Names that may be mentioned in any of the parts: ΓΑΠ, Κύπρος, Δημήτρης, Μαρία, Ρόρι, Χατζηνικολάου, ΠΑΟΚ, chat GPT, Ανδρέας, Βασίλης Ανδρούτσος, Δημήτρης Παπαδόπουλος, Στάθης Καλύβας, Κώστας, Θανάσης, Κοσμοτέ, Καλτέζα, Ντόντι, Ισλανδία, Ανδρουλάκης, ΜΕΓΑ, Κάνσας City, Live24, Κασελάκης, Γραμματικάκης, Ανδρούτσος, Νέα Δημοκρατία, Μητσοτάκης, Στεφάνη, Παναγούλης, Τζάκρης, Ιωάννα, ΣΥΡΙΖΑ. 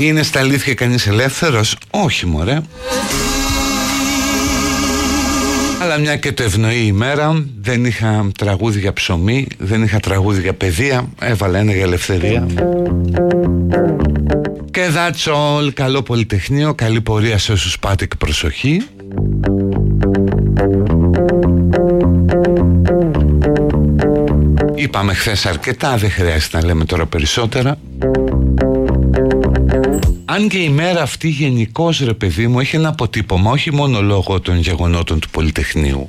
Είναι στα αλήθεια κανείς ελεύθερος? Όχι μωρέ. Αλλά μια και το ευνοεί η μέρα, δεν είχα τραγούδια ψωμί, δεν είχα τραγούδια παιδεία, έβαλα ένα για ελευθερία. Και that's all. Καλό Πολυτεχνείο, καλή πορεία σε όσους πάτε και προσοχή. Είπαμε χθες αρκετά, δεν χρειάζεται να λέμε τώρα περισσότερα. Αν και η μέρα αυτή γενικώς ρε παιδί μου έχει ένα αποτύπωμα, όχι μόνο λόγω των γεγονότων του Πολυτεχνείου.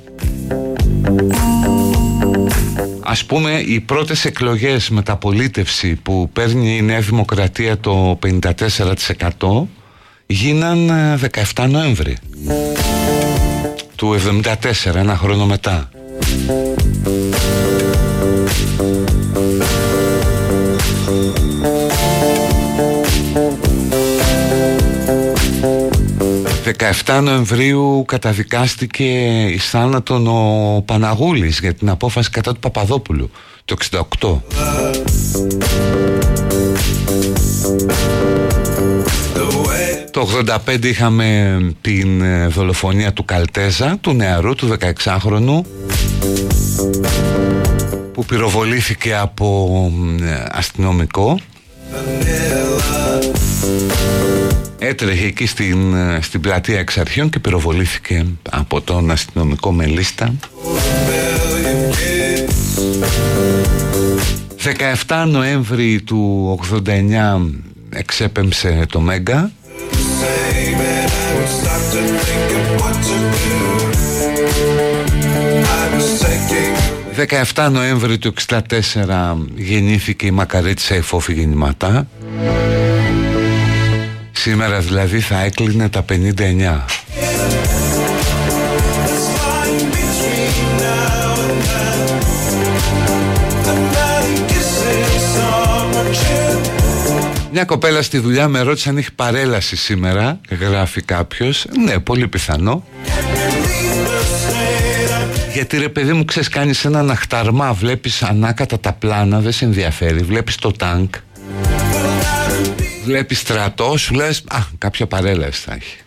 Ας πούμε οι πρώτες εκλογές μεταπολίτευση που παίρνει η Νέα Δημοκρατία το 54% γίναν 17 Νοέμβρη του 74, ένα χρόνο μετά. 17 Νοεμβρίου καταδικάστηκε εις θάνατον ο Παναγούλης για την απόφαση κατά του Παπαδόπουλου το 1968. Το 1985 είχαμε την δολοφονία του Καλτέζα, του νεαρού, του 16χρονου, που πυροβολήθηκε από αστυνομικό. Έτρεχε εκεί στην πλατεία Εξαρχείων και πυροβολήθηκε από τον αστυνομικό με λίστα. 17 Νοέμβρη του 1989 εξέπεμψε το ΜΕΓΑ. Hey, 17 Νοέμβρη του 1964 γεννήθηκε η μακαρίτσα η Φώφη Γεννηματά. Σήμερα δηλαδή θα έκλεινε τα 59. Μια κοπέλα στη δουλειά με ρώτησε αν έχει παρέλαση σήμερα, γράφει κάποιος. Ναι, πολύ πιθανό. Γιατί ρε παιδί μου, ξέρεις, κάνεις έναν αχταρμά, βλέπεις ανάκατα τα πλάνα, δεν σε ενδιαφέρει, βλέπεις το τάγκ, βλέπεις στρατό, σου λες, α, κάποια παρέλαση θα έχει.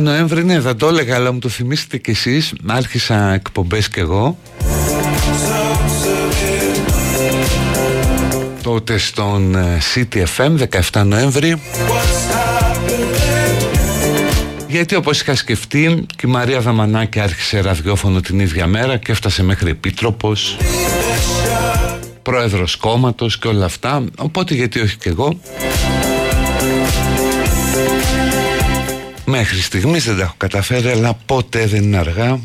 Νοέμβρη, ναι, θα το έλεγα, αλλά μου το θυμίσετε κι εσείς. Άρχισα εκπομπές κι εγώ τότε στον City FM 17 Νοέμβρη, γιατί όπως είχα σκεφτεί και η Μαρία Δαμανάκη άρχισε ραδιόφωνο την ίδια μέρα και έφτασε μέχρι επίτροπος, πρόεδρος κόμματος και όλα αυτά, οπότε γιατί όχι κι εγώ. Μέχρι στιγμής δεν τα έχω καταφέρει, αλλά ποτέ δεν είναι αργά.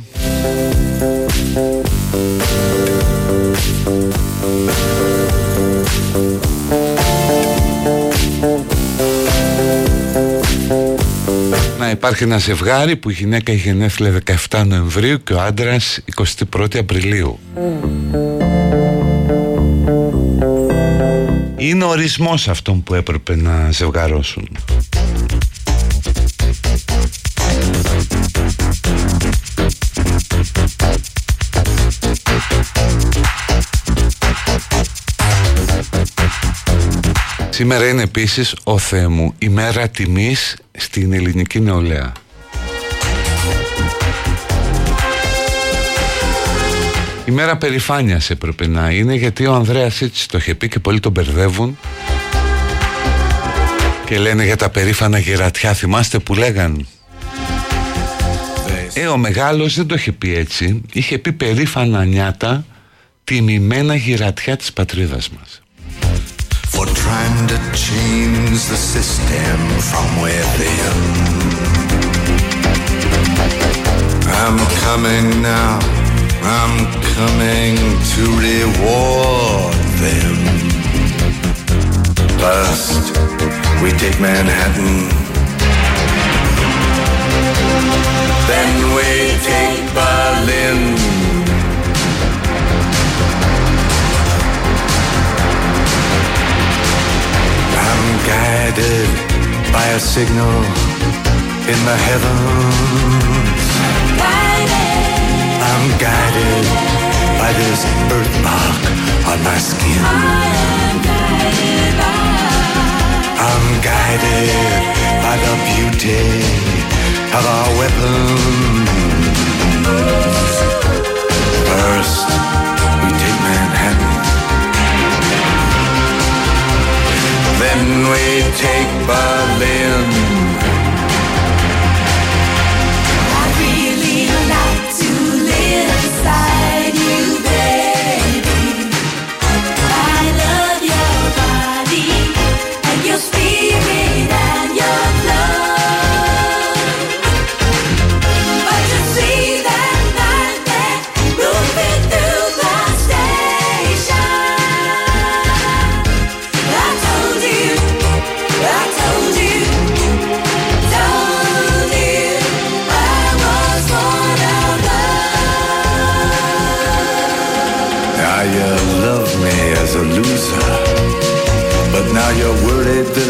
Να υπάρχει ένα ζευγάρι που η γυναίκα είχε γενέθλια 17 Νοεμβρίου και ο άντρας 21 Απριλίου. Είναι ο ορισμός αυτών που έπρεπε να ζευγαρώσουν. Σήμερα είναι επίσης, ο Θεέ μου, ημέρα τιμής στην ελληνική νεολαία. Ημέρα περηφάνειας έπρεπε να είναι, γιατί ο Ανδρέας έτσι το είχε πει και πολλοί τον μπερδεύουν και λένε για τα περήφανα γερατιά, θυμάστε που λέγαν. Ο μεγάλος δεν το είχε πει έτσι, είχε πει περήφανα νιάτα, τιμημένα γερατιά της πατρίδας μας. For trying to change the system from within. I'm coming now, I'm coming to reward them. First, we take Manhattan. Then we take Berlin. signal in the heavens. I'm guided by this birthmark on my skin. I'm guided by the beauty of our weapons. First, we take Manhattan. Then we take Berlin. I really like to live inside you, baby. I love your body and your spirit and your love. But you see that night that moving through the station. I told you, told you I was born out of love. Now you love me as a loser, but now you're worried that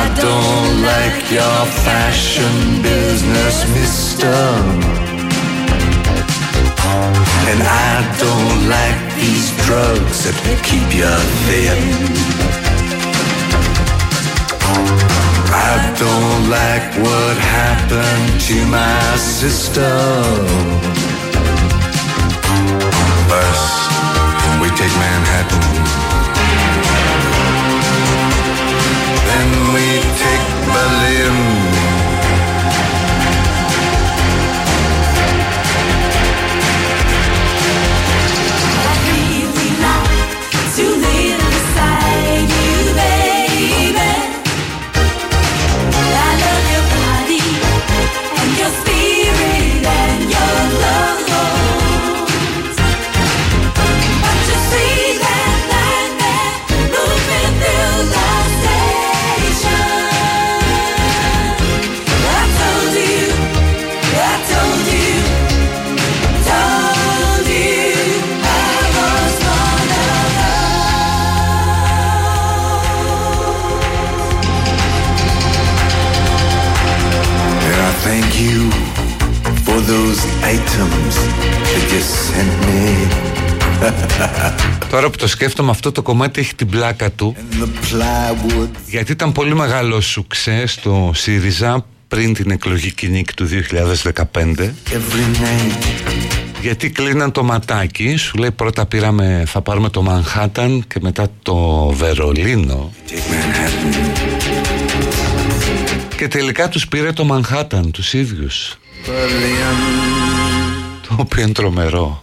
I don't like your fashion business, mister. And I don't like these drugs that keep you thin. I don't like what happened to my sister. First, we take Manhattan. Then we take Berlin. Thank you for those items that you sent me. Τώρα που το σκέφτομαι, αυτό το κομμάτι έχει την πλάκα του, γιατί ήταν πολύ μεγάλο σουξέ στο ΣΥΡΙΖΑ πριν την εκλογική νίκη του 2015. Γιατί κλείναν το ματάκι, σου λέει πρώτα πήραμε, θα πάρουμε το Μανχάταν και μετά το Βερολίνο. Και τελικά τους πήρε το Μανχάταν, τους ίδιους. Το οποίο είναι τρομερό.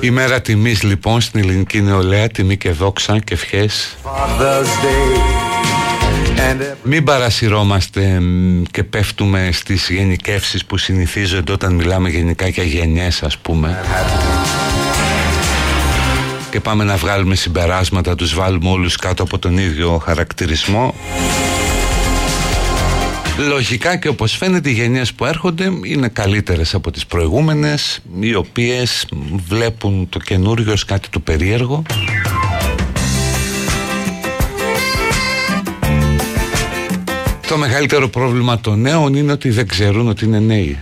Η μέρα τιμής λοιπόν στην ελληνική νεολαία, τιμή και δόξα και ευχές. Μην παρασυρώμαστε και πέφτουμε στις γενικεύσεις που συνηθίζονται όταν μιλάμε γενικά για γενιές, ας πούμε, και πάμε να βγάλουμε συμπεράσματα, τους βάλουμε όλους κάτω από τον ίδιο χαρακτηρισμό. Λογικά και όπως φαίνεται, οι γενιές που έρχονται είναι καλύτερες από τις προηγούμενες, οι οποίες βλέπουν το καινούριο ως κάτι το περίεργο. Το μεγαλύτερο πρόβλημα των νέων είναι ότι δεν ξέρουν ότι είναι νέοι.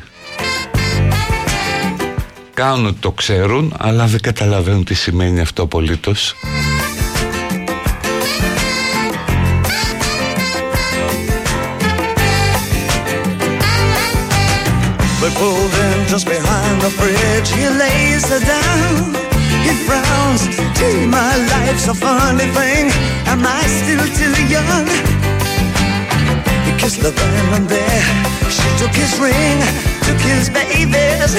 Κάνουν ότι το ξέρουν, αλλά δεν καταλαβαίνουν τι σημαίνει αυτό απολύτως. it frowns. Gee, my life's a funny thing. Am I still too young? He kissed the island there. She took his ring, took his babies.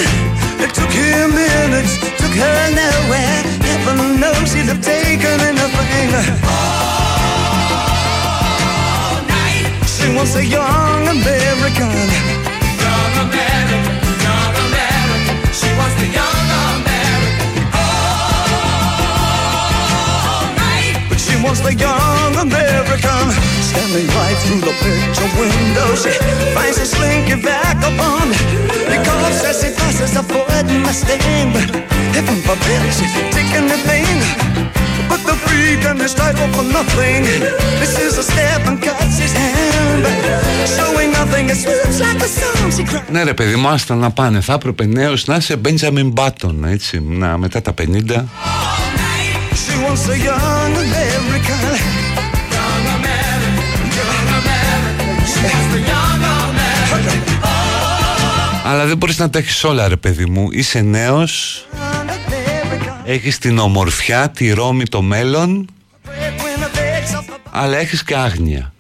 It took him minutes, took her nowhere. Heaven knows he'd have taken anything. All night. She wants a young American. Young American, young American. She wants the young wants the young American. Standing right through the picture window, she finds a slinky vagabond. Because as he passes avoiding my sting, heaven forbid she's taking anything. But the freak and his title for nothing. This is a step and cuts his hand, showing nothing it swims like a song she cries. Ναι ρε παιδί μου, άστα να πάνε. Θα έπρεπε νέος να είσαι Benjamin Button, έτσι, να μετά τα 50. Wants a young American, young American, young American. She wants the young American. Αλλά δεν μπορείς να τα έχεις όλα ρε παιδί μου. Είσαι νέος, έχεις την ομορφιά, τη ρόμη, το μέλλον, αλλά έχεις και άγνοια.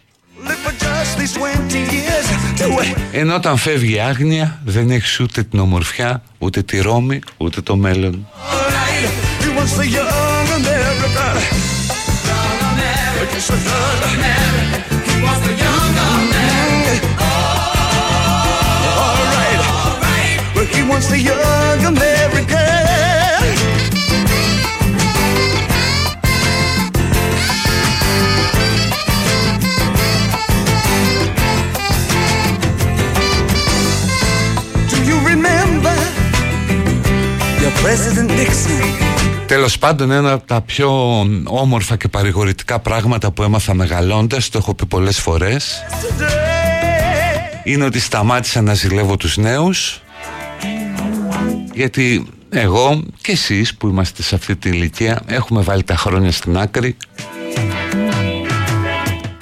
Ενώ όταν φεύγει άγνοια δεν έχεις ούτε την ομορφιά, ούτε τη ρόμη, ούτε το μέλλον. Τέλος πάντων, ένα από τα πιο όμορφα και παρηγορητικά πράγματα που έμαθα μεγαλώντας, το έχω πει πολλές φορές, είναι ότι σταμάτησα να ζηλεύω τους νέους, γιατί εγώ και εσείς που είμαστε σε αυτή την ηλικία έχουμε βάλει τα χρόνια στην άκρη.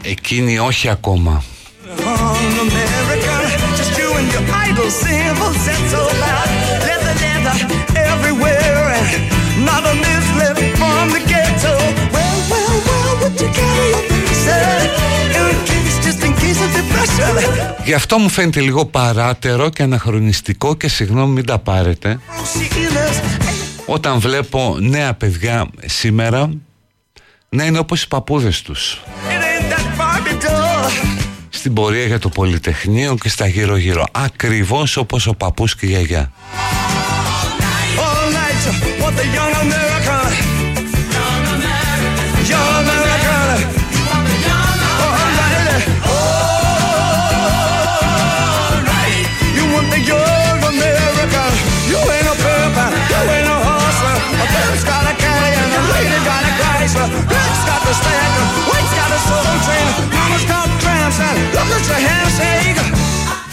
Εκείνοι όχι ακόμα. Γι' αυτό μου φαίνεται λίγο παράτερο και αναχρονιστικό και συγγνώμη μην τα πάρετε όταν βλέπω νέα παιδιά σήμερα να είναι όπως οι παππούδες τους στην πορεία για το Πολυτεχνείο και στα γύρω-γύρω, ακριβώς όπως ο παππούς και η γιαγιά.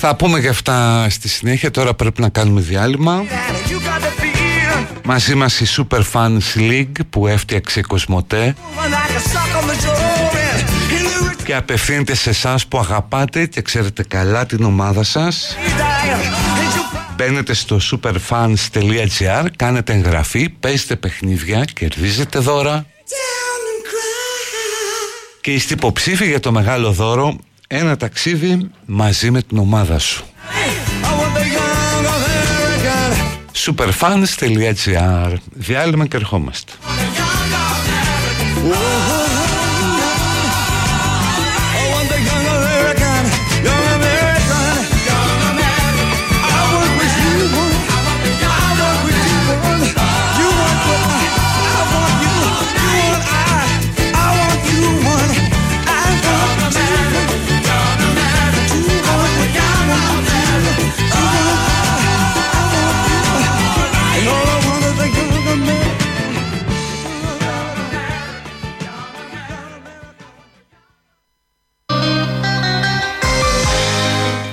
Θα πούμε και αυτά στη συνέχεια. Τώρα πρέπει να κάνουμε διάλειμμα. Μαζί μας η Super Fans League που έφτιαξε η Κοσμοτέ και απευθύνεται σε εσάς που αγαπάτε και ξέρετε καλά την ομάδα σας. Μπαίνετε στο superfans.gr, κάνετε εγγραφή, παίζετε παιχνίδια, κερδίζετε δώρα. Και είστε υποψήφοι για το μεγάλο δώρο, ένα ταξίδι μαζί με την ομάδα σου. Superfans.gr. Διάλειμμα και ερχόμαστε.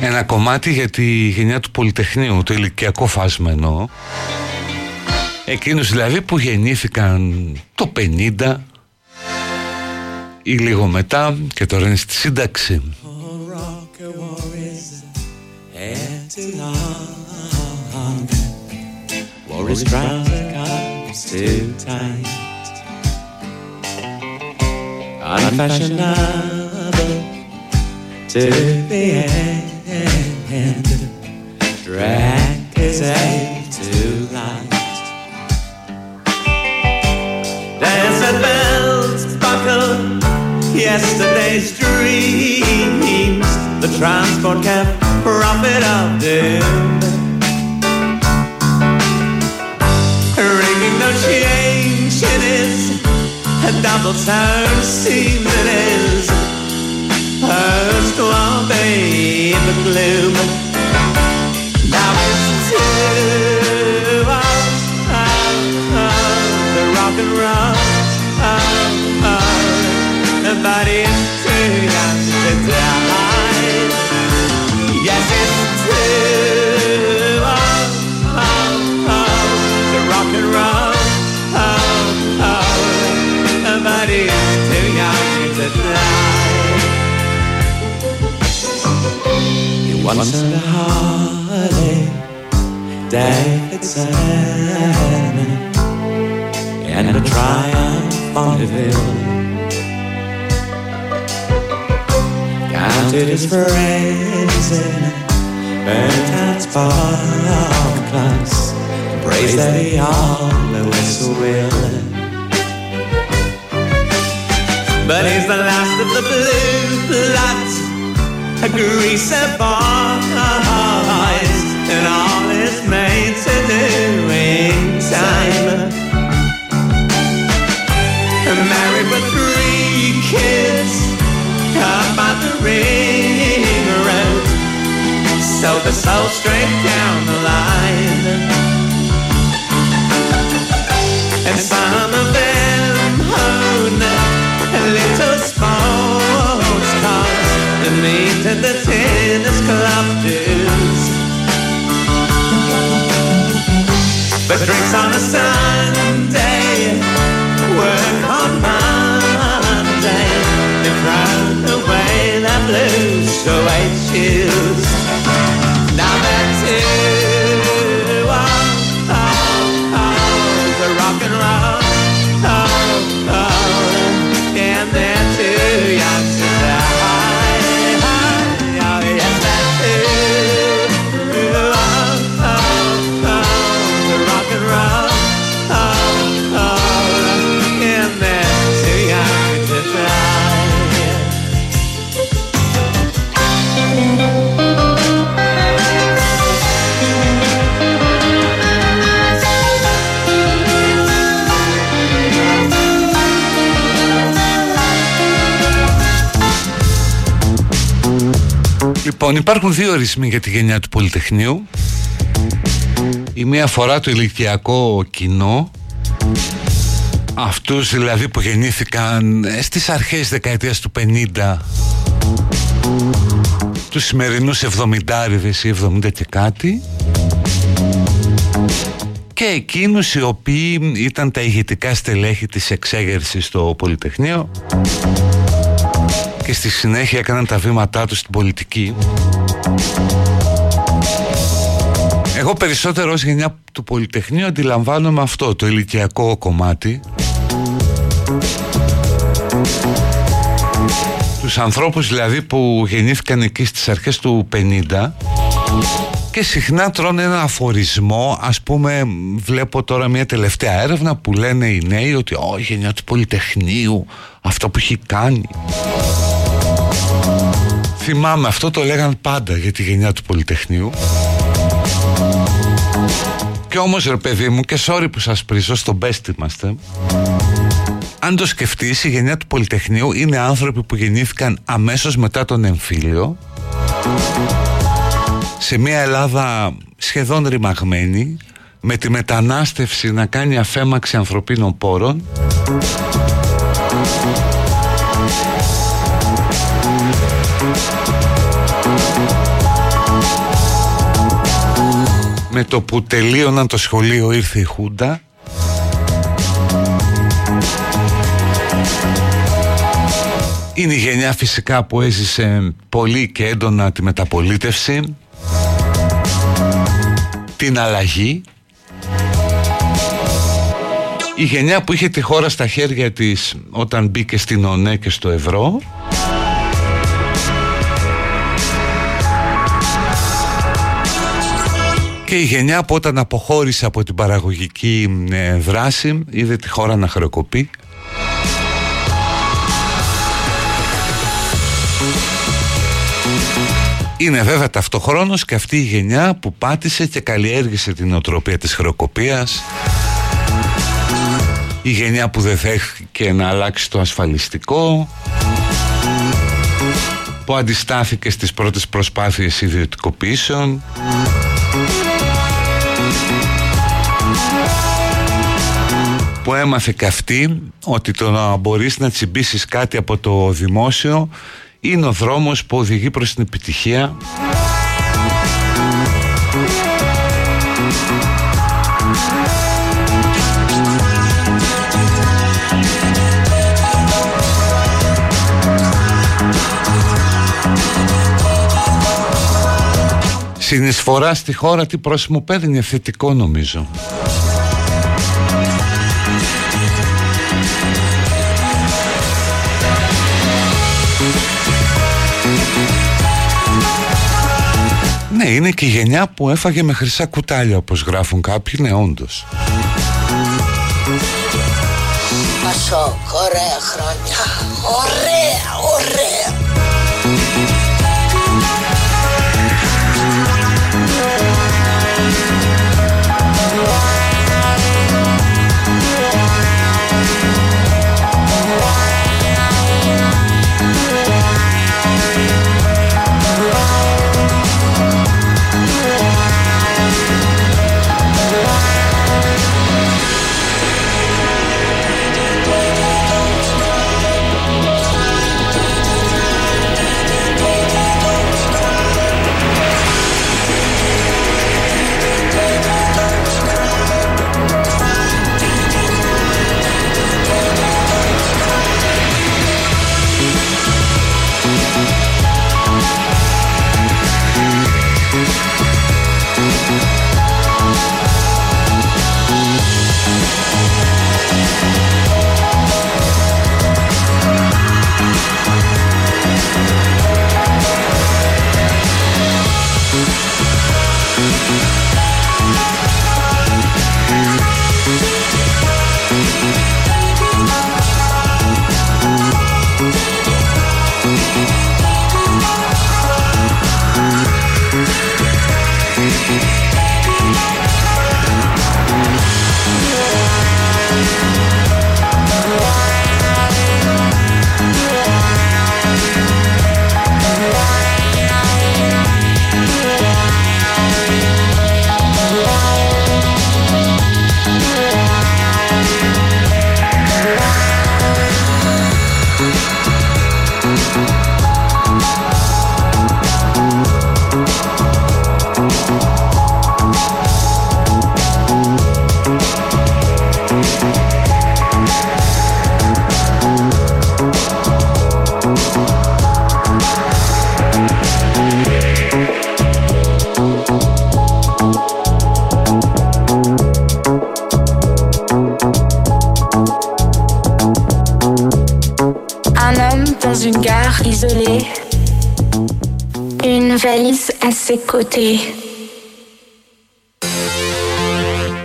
Ένα κομμάτι για τη γενιά του Πολυτεχνείου, το ηλικιακό φάσμα εννοώ. Εκείνους δηλαδή που γεννήθηκαν το 50 ή λίγο μετά και τώρα είναι στη σύνταξη. it's too tight. I'd fashion another to the end. Drag is a too light. Dance and bells buckle yesterday's dreams. The transport cab profit of doom. Ringing no change it is. A double turn seems it is. Hers to all babe in gloom. Now it's too the rock and roll. Nobody is too young to die. Yes, it's too the rock and roll. Nobody is too young to die. You once had a holiday, Davidson, and a triumph on the hill. Counted his friends in burnt out farm class. Praise that he always will. But he's the last of the blue blood, a greaser boys, and all his mates are doing time. Married with three kids about the ring road, so the soul straight down the line. And some of them own little sports cars and meet at the tennis club dues. But drinks on a Sunday, work on Monday, and cry blues to white shoes. Now that's it. Oh, oh, oh, the rock and roll. Oh, oh, and they're too young to die. Oh, yes, that's it. Oh, oh, oh, the rock and roll. Oh, oh, and they're too young to die. Λοιπόν, υπάρχουν δύο ορισμοί για τη γενιά του Πολυτεχνείου. Η μία αφορά το ηλικιακό κοινό, αυτούς δηλαδή που γεννήθηκαν στις αρχές δεκαετίας του 50, τους σημερινούς 70άριδες ή 70 και κάτι, και εκείνους οι οποίοι ήταν τα ηγετικά στελέχη της εξέγερσης στο Πολυτεχνείο και στη συνέχεια έκαναν τα βήματά τους στην πολιτική. Εγώ περισσότερο ως γενιά του Πολυτεχνείου αντιλαμβάνομαι αυτό το ηλικιακό κομμάτι, τους ανθρώπους δηλαδή που γεννήθηκαν εκεί στις αρχές του 50 και συχνά τρώνε ένα αφορισμό. Ας πούμε, βλέπω τώρα μια τελευταία έρευνα που λένε οι νέοι ότι η γενιά του Πολυτεχνείου, αυτό που έχει κάνει. Θυμάμαι, αυτό το λέγαν πάντα για τη γενιά του Πολυτεχνείου. Και όμως ρε παιδί μου, και sorry που σας πρίζω, στον best είμαστε. Αν το σκεφτείς, η γενιά του Πολυτεχνείου είναι άνθρωποι που γεννήθηκαν αμέσως μετά τον εμφύλιο, σε μια Ελλάδα σχεδόν ρημαγμένη, με τη μετανάστευση να κάνει αφέμαξη ανθρωπίνων πόρων, με το που τελείωναν το σχολείο ήρθε η Χούντα. Είναι η γενιά φυσικά που έζησε πολύ και έντονα τη μεταπολίτευση, την αλλαγή, η γενιά που είχε τη χώρα στα χέρια της όταν μπήκε στην ΟΝΕ και στο ευρώ. Και η γενιά που όταν αποχώρησε από την παραγωγική δράση είδε τη χώρα να χρεοκοπεί. Είναι βέβαια ταυτοχρόνως και αυτή η γενιά που πάτησε και καλλιέργησε την νοοτροπία της χρεοκοπίας. Η γενιά που δεν δέχτηκε να αλλάξει το ασφαλιστικό, που αντιστάθηκε στις πρώτες προσπάθειες ιδιωτικοποιήσεων. Που έμαθε και αυτή ότι το να μπορείς να τσιμπήσεις κάτι από το δημόσιο είναι ο δρόμος που οδηγεί προς την επιτυχία. Συνεισφορά στη χώρα τι πρόσημο παίρνει, θετικό νομίζω. Ναι, είναι και η γενιά που έφαγε με χρυσά κουτάλια, όπως γράφουν κάποιοι, ναι, όντως. Πασόκ, ωραία χρόνια, ωραία, ωραία.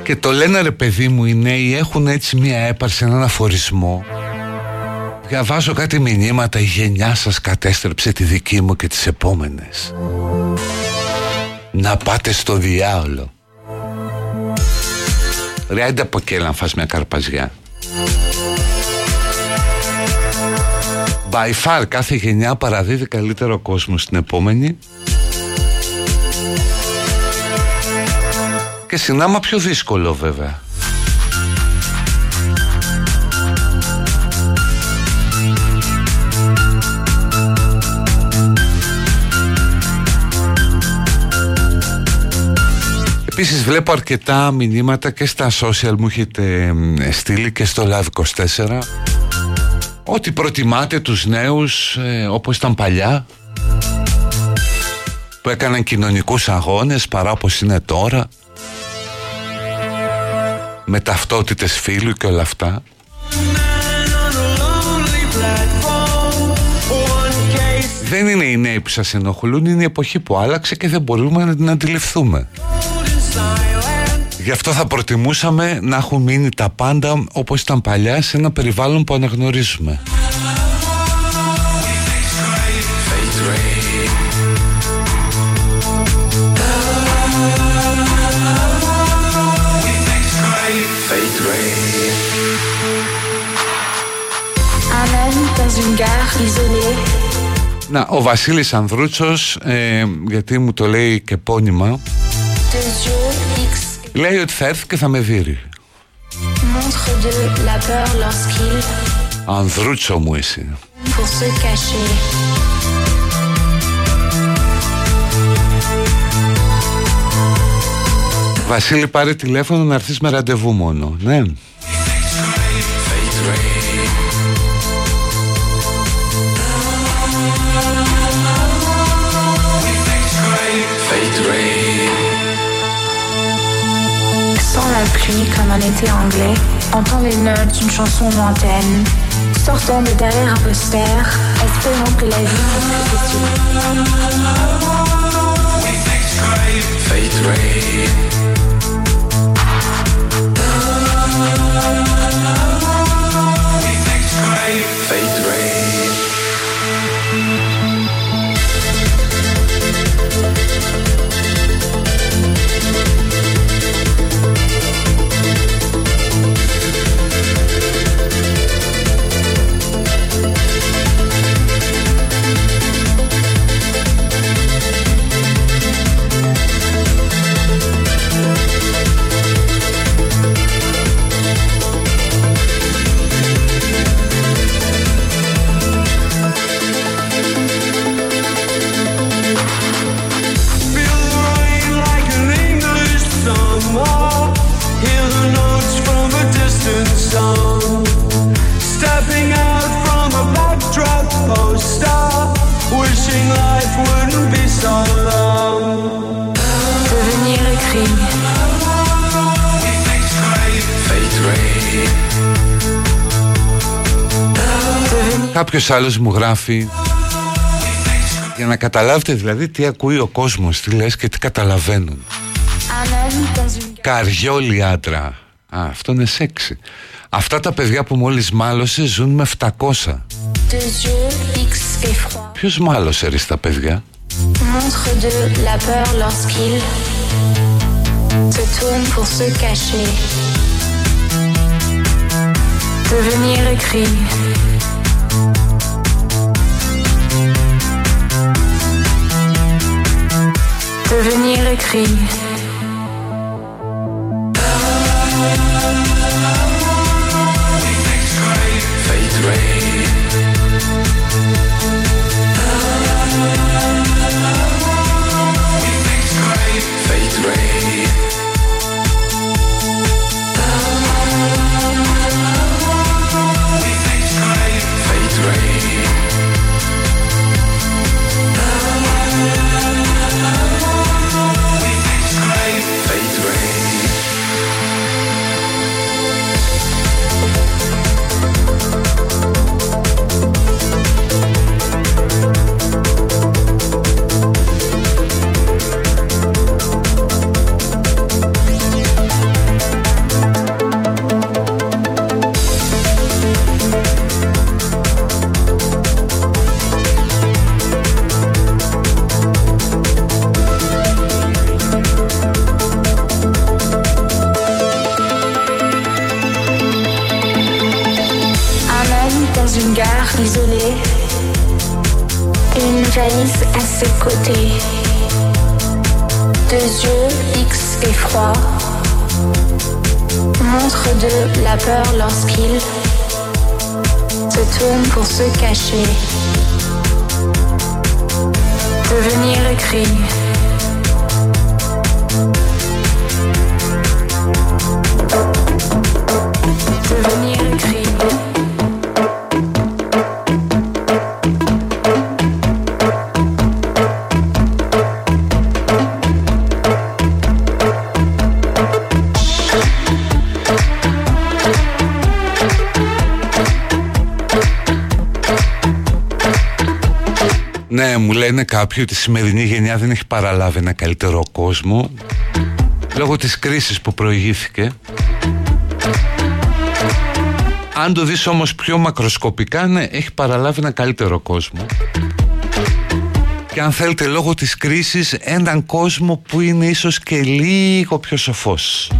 Και το λένε, ρε παιδί μου, οι νέοι έχουν έτσι μια έπαρση, έναν αφορισμό. Διαβάζω κάτι μηνύματα, η γενιά σας κατέστρεψε τη δική μου και τις επόμενες. Να πάτε στο διάολο. Ρε, άντε από εκεί να φας μια καρπαζιά. By far κάθε γενιά παραδίδει καλύτερο κόσμο στην επόμενη. Και συνάμα πιο δύσκολο βέβαια. Επίσης βλέπω αρκετά μηνύματα και στα social μου έχετε στείλει και στο Live24 ότι προτιμάτε τους νέους όπως ήταν παλιά, που έκαναν κοινωνικούς αγώνες, παρά όπως είναι τώρα. με ταυτότητες φίλου και όλα αυτά. Δεν είναι οι νέοι που σας ενοχλούν, είναι η εποχή που άλλαξε και δεν μπορούμε να την αντιληφθούμε. Γι' αυτό θα προτιμούσαμε να έχουν μείνει τα πάντα όπως ήταν παλιά, σε ένα περιβάλλον που αναγνωρίζουμε. Να, ο Βασίλης Ανδρούτσος, γιατί μου το λέει και επώνυμα, λέει ότι θα έρθει και θα με δείρει. Ανδρούτσο μου εσύ. Βασίλη, πάρε τηλέφωνο να έρθεις με ραντεβού μόνο. Ναι. Comme un été anglais, entends les notes d'une chanson lointaine, sortant de derrière un poster, espérant que la vie Κάποιος άλλος μου γράφει, για να καταλάβετε δηλαδή τι ακούει ο κόσμος, τι λες και τι καταλαβαίνουν. Καριόλι άντρα. Α, αυτό είναι σεξι. Αυτά τα παιδιά που μόλις μάλωσε ζουν με 700. Ποιος μάλωσε ρε στα παιδιά? Devenir écrit. Ναι, μου λένε κάποιοι ότι η σημερινή γενιά δεν έχει παραλάβει ένα καλύτερο κόσμο λόγω της κρίσης που προηγήθηκε. Αν το δεις όμως πιο μακροσκοπικά, ναι, έχει παραλάβει ένα καλύτερο κόσμο. Και αν θέλετε, λόγω της κρίσης, έναν κόσμο που είναι ίσως και λίγο πιο σοφός.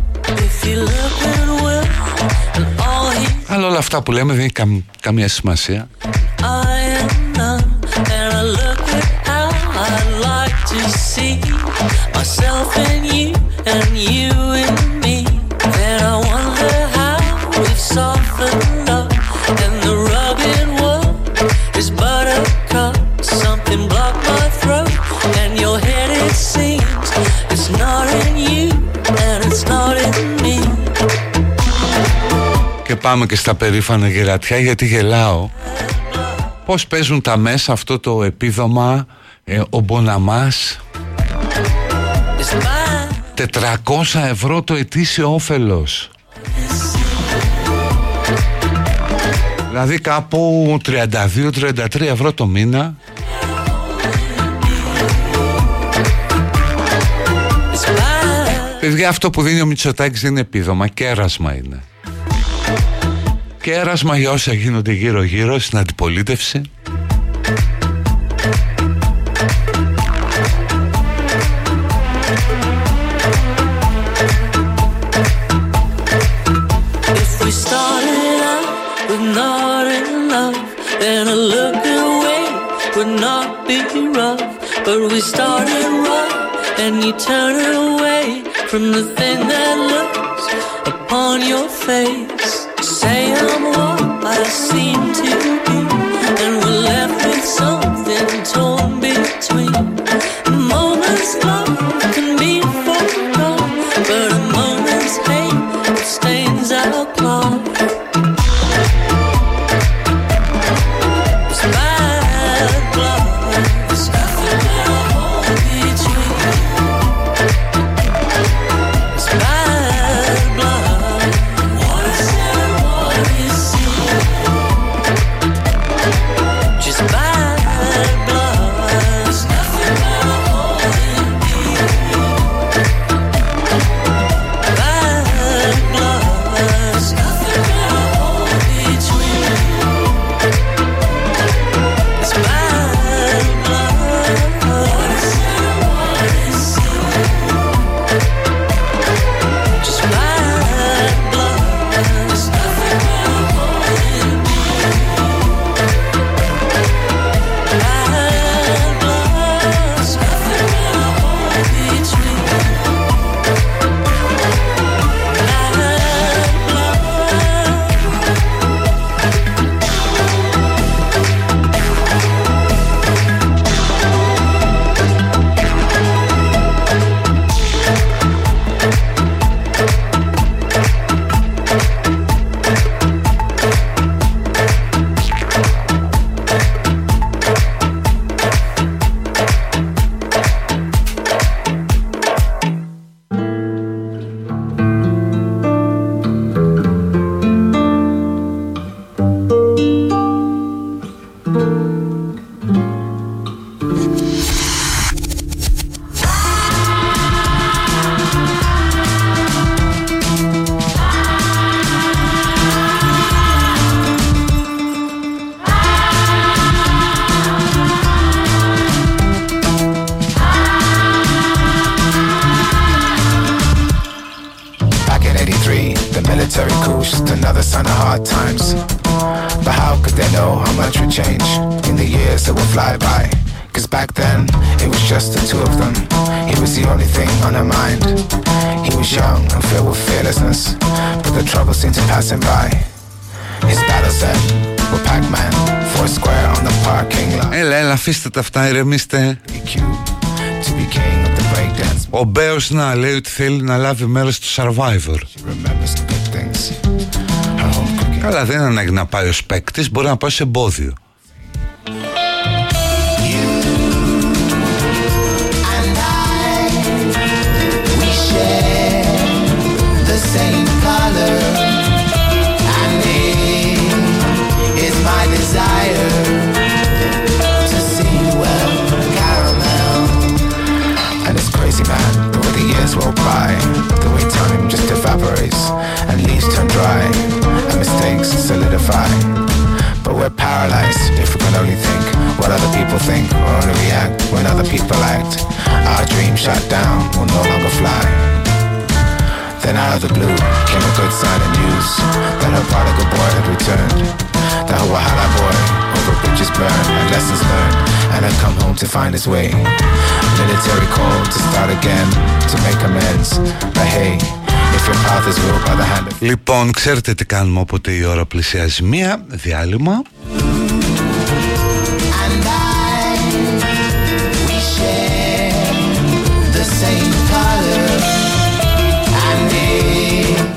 Αλλά όλα αυτά που λέμε δεν έχει καμία σημασία. Και πάμε και στα περήφανα γερατιά, γιατί γελάω πως παίζουν τα μέσα αυτό το επίδομα, ο Μποναμάς, 400€ το ετήσιο όφελος. Δηλαδή κάπου 32-33€ το μήνα. Παιδιά, αυτό που δίνει ο Μητσοτάκης δεν είναι επίδομα, κέρασμα είναι. Κέρασμα για όσα γίνονται γύρω-γύρω στην αντιπολίτευση. Έλα, αφήστε τα αυτά, ηρεμήστε. Ο Μπέος να λέει ότι θέλει να λάβει μέρος στο Survivor. Καλά, δεν ανάγκη να πάει ως παίκτης, μπορεί να πάει σε εμπόδιο. Desire to see well. people think or react when other people act. Our dreams shot down will no longer fly. Then out of the blue came a good sign of news that her prodigal boy had returned. That Huahala boy over bridges burned and lessons learned and had come home to find his way. Military call to start again to make amends. But hey, λοιπόν, ξέρετε τι κάνουμε όποτε η ώρα πλησιάζει μία, διάλειμμα.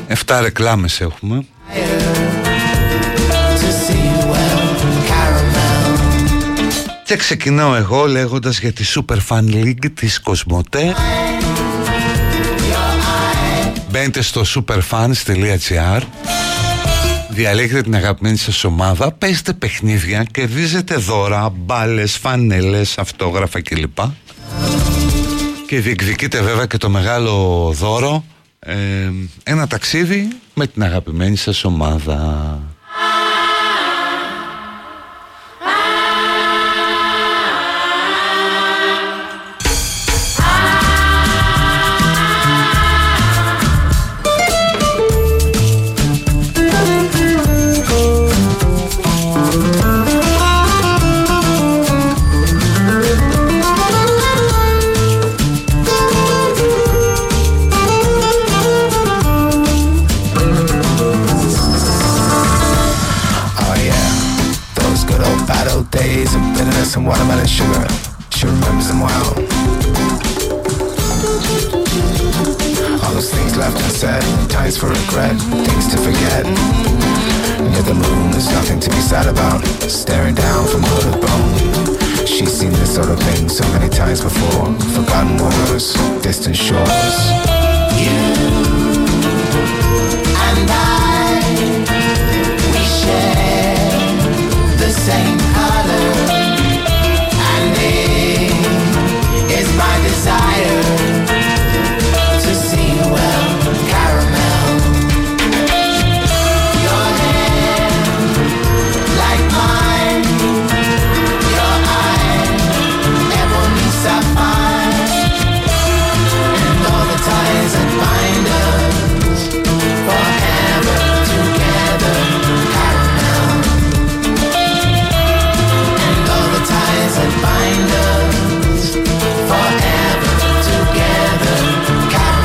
Εφτά ρεκλάμες έχουμε. Και ξεκινάω εγώ λέγοντας για τη Super Fan League της Κοσμοτέ. Μπαίνετε στο superfans.gr, διαλέγετε την αγαπημένη σας ομάδα, παίζετε παιχνίδια, κερδίζετε δώρα, μπάλες, φανέλες, αυτόγραφα κλπ. Και διεκδικείτε βέβαια και το μεγάλο δώρο, ένα ταξίδι με την αγαπημένη σας ομάδα. Some watermelon sugar, she remembers them well. All those things left unsaid, times for regret, things to forget. Near the moon, there's nothing to be sad about, staring down from wood to bone. She's seen this sort of thing so many times before, forgotten wars, distant shores. You and I, we share the same color. My desire to see you well, caramel. Your hair like mine, your eyes ebony sapphire, and all the ties that bind us forever together, caramel. And all the ties that bind us. Forever together,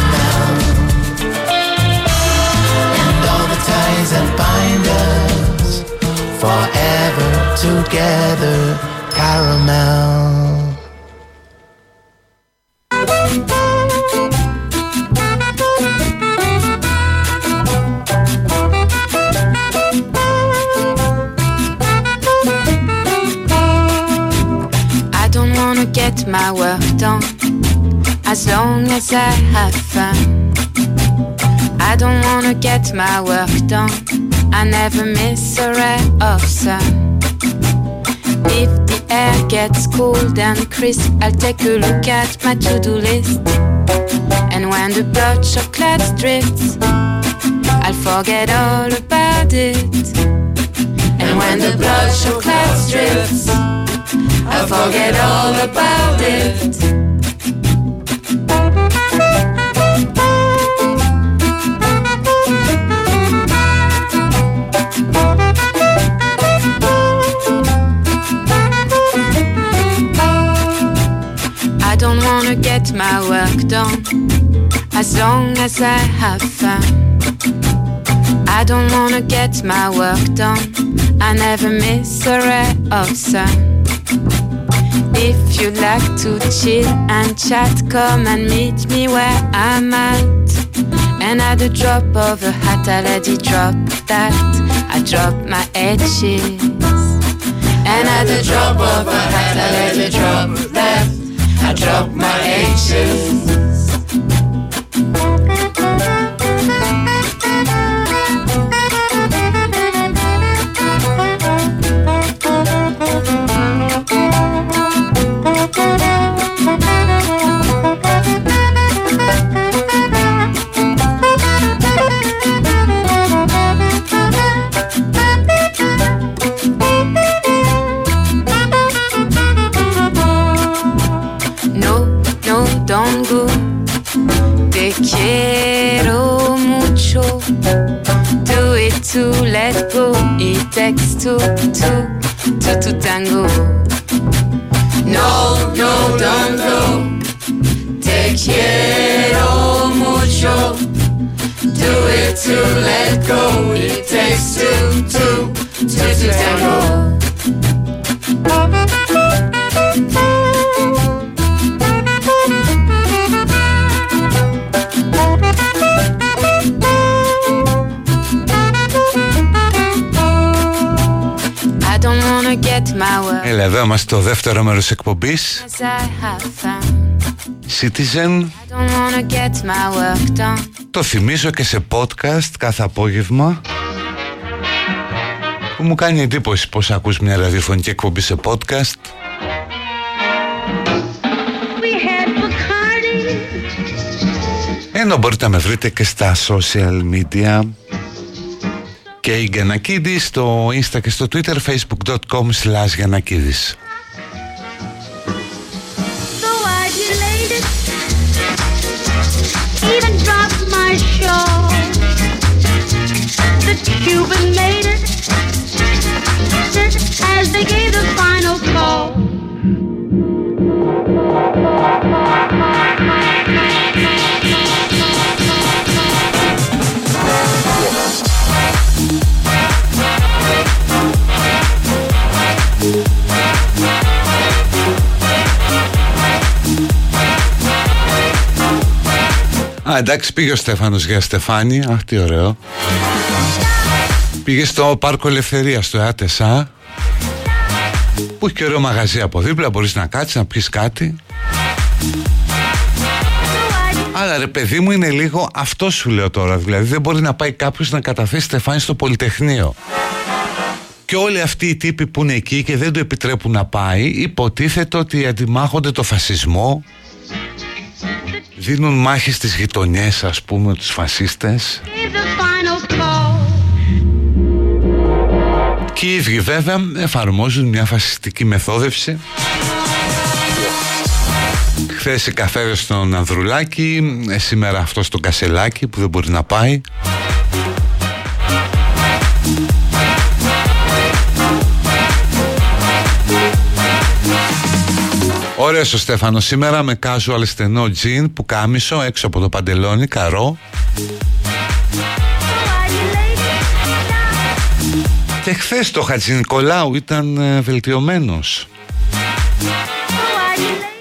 caramel. And all the ties that bind us. Forever together, caramel. Get my work done as long as I have fun. I don't wanna get my work done. I never miss a ray of sun. If the air gets cold and crisp, I'll take a look at my to-do list. And when the blood chocolate drifts, I'll forget all about it. And when the blood chocolate drifts, I'll forget all about it. I don't wanna get my work done as long as I have fun. I don't wanna get my work done. I never miss a ray of sun. If you like to chill and chat, come and meet me where I'm at. And at the drop of a hat, I let you drop that. I drop my edges. And at the drop of a hat, I let you drop that. I drop my edges. to tango. No, no, don't go. Te quiero mucho. Do it to let go. It takes two to tango. Έλα εδώ είμαστε στο δεύτερο μέρος εκπομπής Citizen. Το θυμίζω και σε podcast κάθε απόγευμα, που μου κάνει εντύπωση πως ακούς μια ραδιοφωνική εκπομπή σε podcast. Ενώ μπορείτε να με βρείτε και στα social media και η Γιαννακίδη στο Insta και στο Twitter, facebook.com/Γιαννακίδης. Α, εντάξει, πήγε ο Στέφανος για Στεφάνη. Αχ, τι ωραίο. Πήγε στο Πάρκο Ελευθερίας, στο ΕΑΤΕΣΑ, που έχει και ωραίο μαγαζί από δίπλα. Μπορείς να κάτσεις, να πεις κάτι. Αλλά ρε παιδί μου, είναι λίγο αυτό σου λέω τώρα. Δηλαδή δεν μπορεί να πάει κάποιος να καταθέσει Στεφάνη στο Πολυτεχνείο. Και όλοι αυτοί οι τύποι που είναι εκεί και δεν του επιτρέπουν να πάει, υποτίθεται ότι αντιμάχονται το φασισμό, δίνουν μάχες στις γειτονιές, ας πούμε, τους φασίστες. Και οι ίδιοι βέβαια εφαρμόζουν μια φασιστική μεθόδευση. Χθες η καφέρα στον Ανδρουλάκη, σήμερα αυτό στον Κασελάκη που δεν μπορεί να πάει. Ωραίος ο Στέφανος σήμερα, με casual στενό τζιν, που κάμισο έξω από το παντελόνι, καρό. Και χθες το Χατζηνικολάου ήταν βελτιωμένος.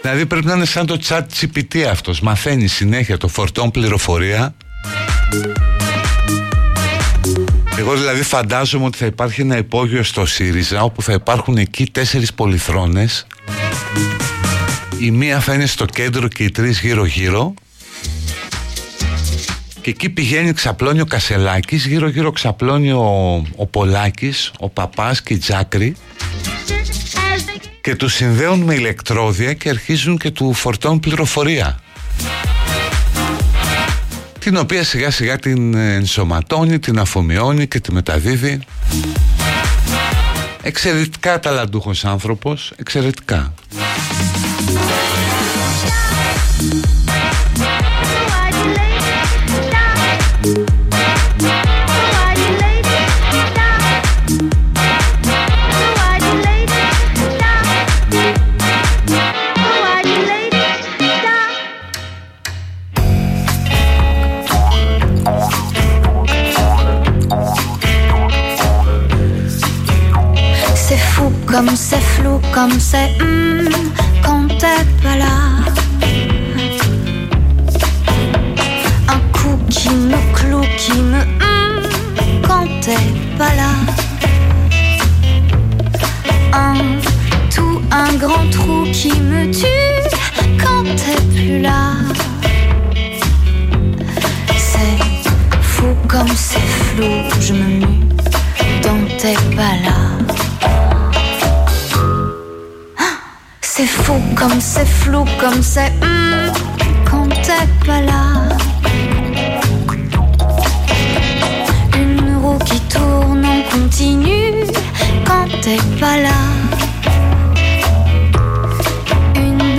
Δηλαδή πρέπει να είναι σαν το chat GPT αυτός, μαθαίνει συνέχεια, το φορτών πληροφορία. Εγώ δηλαδή φαντάζομαι ότι θα υπάρχει ένα υπόγειο στο ΣΥΡΙΖΑ, όπου θα υπάρχουν εκεί 4 πολυθρόνες. Η μία θα είναι στο κέντρο και οι 3 γύρω-γύρω. Και εκεί πηγαίνει, ξαπλώνει ο Κασελάκης, γύρω-γύρω ξαπλώνει ο Πολάκης, ο Παπάς και η Τζάκρη. Και του συνδέουν με ηλεκτρόδια και αρχίζουν και του φορτώνουν πληροφορία, την οποία σιγά-σιγά την ενσωματώνει, την αφομοιώνει και τη μεταδίδει. Εξαιρετικά ταλαντούχος άνθρωπος, εξαιρετικά. Comme c'est flou, comme c'est quand t'es pas là. Un coup qui me cloue, qui me quand t'es pas là. Un tout, un grand trou qui me tue quand t'es plus là. C'est fou comme c'est flou, je me mue dans tes pas là. C'est fou comme c'est flou, comme c'est quand t'es pas là. Une roue qui tourne en continu quand t'es pas là. Une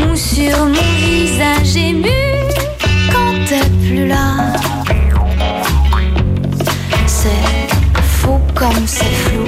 moue sur mon visage ému quand t'es plus là. C'est fou comme c'est flou.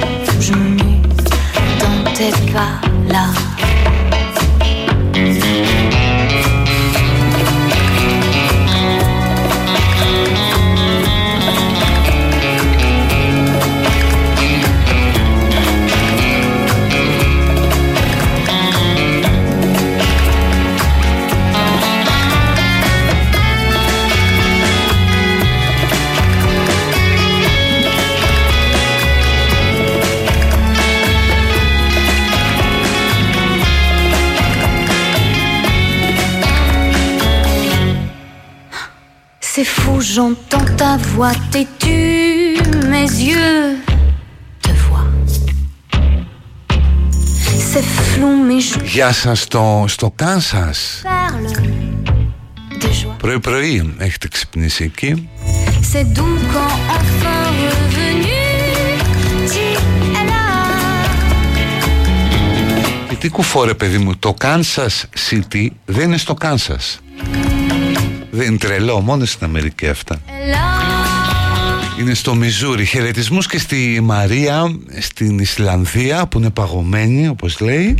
c'est fou, j'entends ta voix têtue, mes yeux te voient. C'est flou, mais je. Γεια σας στο Κάνσας. Πρωί-πρωί έχετε ξυπνήσει εκεί. C'est donc quand enfin revenu, tu. Τι κουφόρε, παιδί μου, το Κάνσας City δεν είναι στο Κάνσας. Δεν είναι τρελό, μόνο στην Αμερική αυτά. Είναι στο Μιζούρι. Χαιρετισμούς και στη Μαρία, στην Ισλανδία, που είναι παγωμένη, όπως λέει.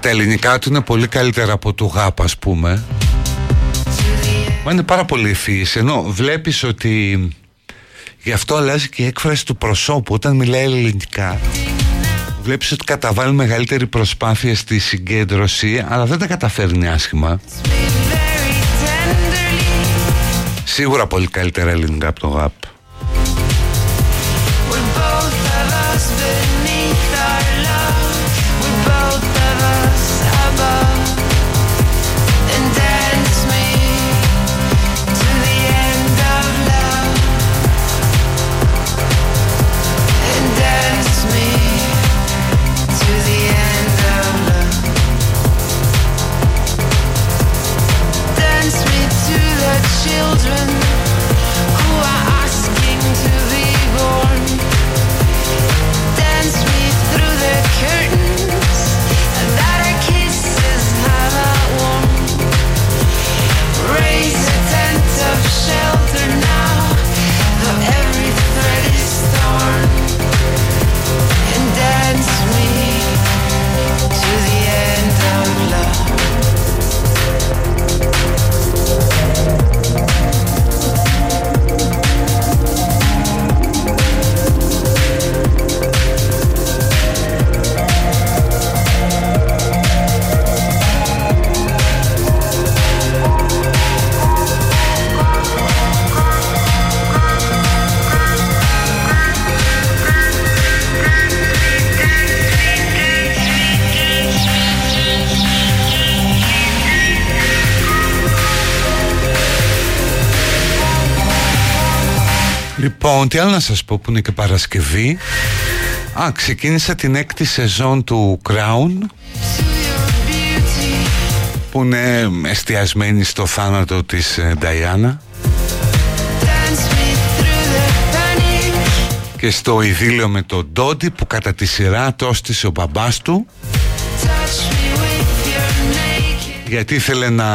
Τα ελληνικά του είναι πολύ καλύτερα από το ΓΑΠ, ας πούμε. Μα είναι πάρα πολύ ευφύης. Ενώ βλέπεις ότι γι' αυτό αλλάζει και η έκφραση του προσώπου. Όταν μιλάει ελληνικά βλέπεις ότι καταβάλει μεγαλύτερη προσπάθεια στη συγκέντρωση, αλλά δεν τα καταφέρνει άσχημα. Σίγουρα πολύ καλύτερα ελληνικά από το ΓΑΠ. Λοιπόν, τι άλλο να σας πω, που είναι και Παρασκευή. Ξεκίνησα την 6η σεζόν του Crown, που είναι εστιασμένη στο θάνατο της Νταϊάνα και στο ειδήλιο με τον Ντόντι, που κατά τη σειρά τόστησε ο μπαμπάς του, γιατί ήθελε να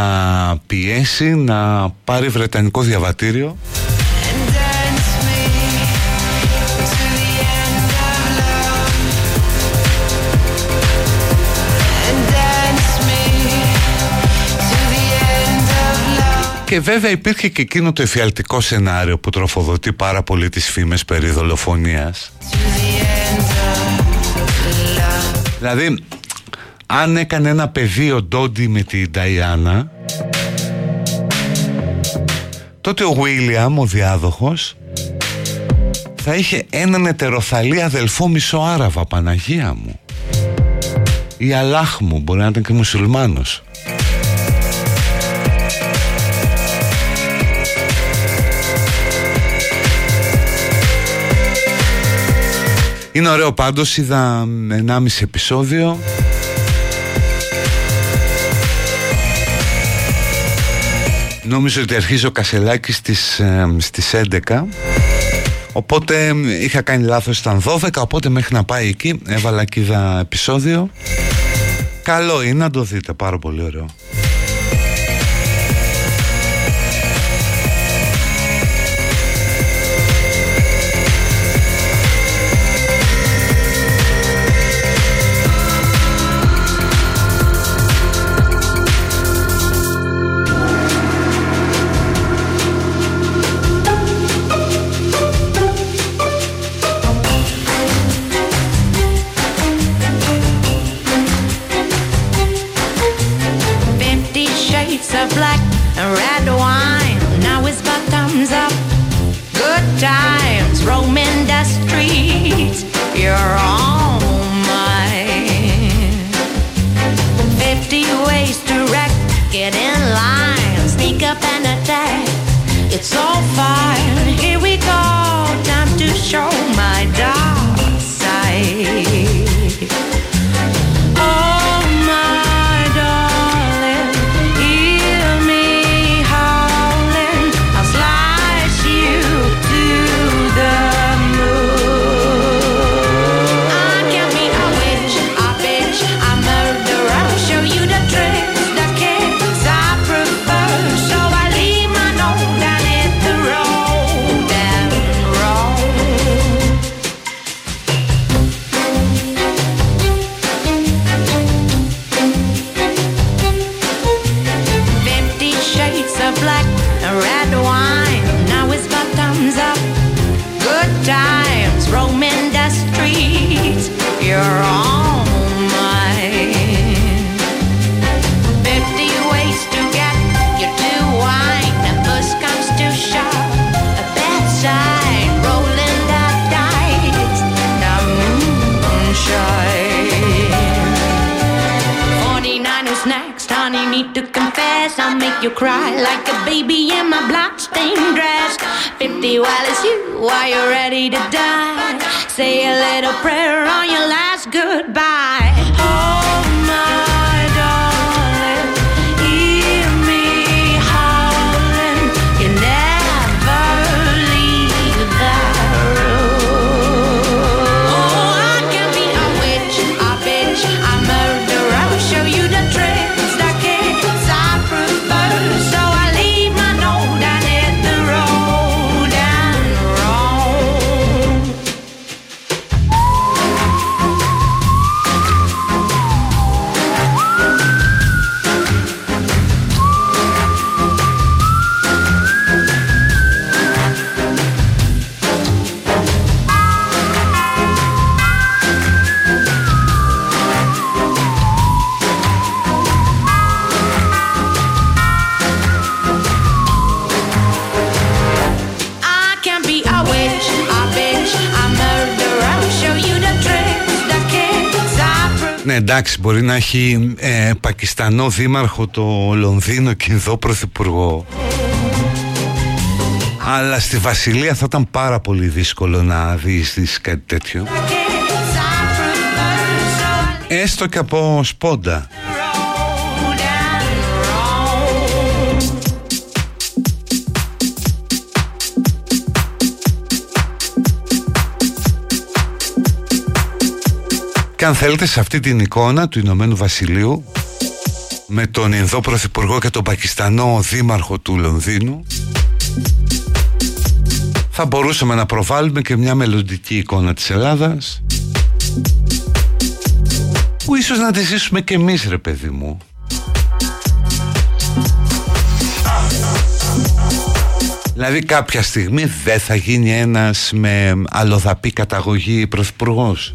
πιέσει να πάρει βρετανικό διαβατήριο. Και βέβαια υπήρχε και εκείνο το εφιαλτικό σενάριο που τροφοδοτεί πάρα πολύ τις φήμες περί δολοφονίας. Δηλαδή, αν έκανε ένα παιδί ο Ντόντι με την Νταϊάνα, τότε ο Βίλιαμ, ο διάδοχος, θα είχε έναν ετεροθαλή αδελφό μισοάραβα, Παναγία μου. Ή Αλάχ μου, μπορεί να ήταν και μουσουλμάνος. Είναι ωραίο πάντως, είδα 1,5 επεισόδιο. Νόμιζα ότι αρχίζει ο Κασελάκης στις 11. Οπότε είχα κάνει λάθος, ήταν 12. Οπότε μέχρι να πάει εκεί έβαλα και είδα επεισόδιο. Καλό είναι να το δείτε, πάρα πολύ ωραίο. Εντάξει, μπορεί να έχει Πακιστανό δήμαρχο το Λονδίνο και εδώ πρωθυπουργό. Αλλά στη Βασιλεία θα ήταν πάρα πολύ δύσκολο να διεισδύσεις κάτι τέτοιο. Έστω και από σπόντα. Και αν θέλετε, σε αυτή την εικόνα του Ηνωμένου Βασιλείου με τον Ινδό Πρωθυπουργό και τον Πακιστανό Δήμαρχο του Λονδίνου, θα μπορούσαμε να προβάλλουμε και μια μελλοντική εικόνα της Ελλάδας, που ίσως να τη ζήσουμε και εμείς, ρε παιδί μου. Δηλαδή κάποια στιγμή δεν θα γίνει ένας με αλλοδαπή καταγωγή πρωθυπουργός.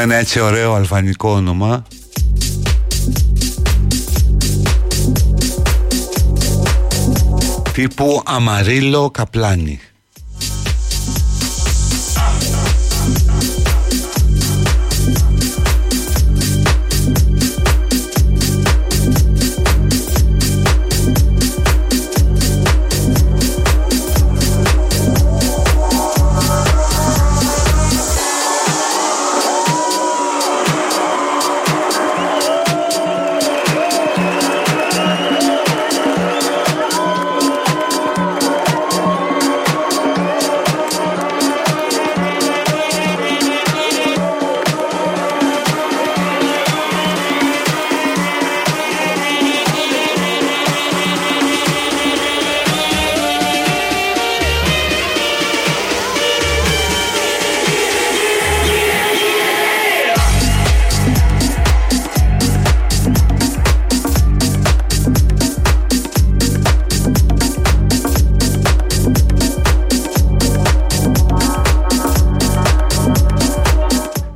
με ένα έτσι ωραίο αλφανικό όνομα. Τύπου Αμαρίλο Καπλάνη.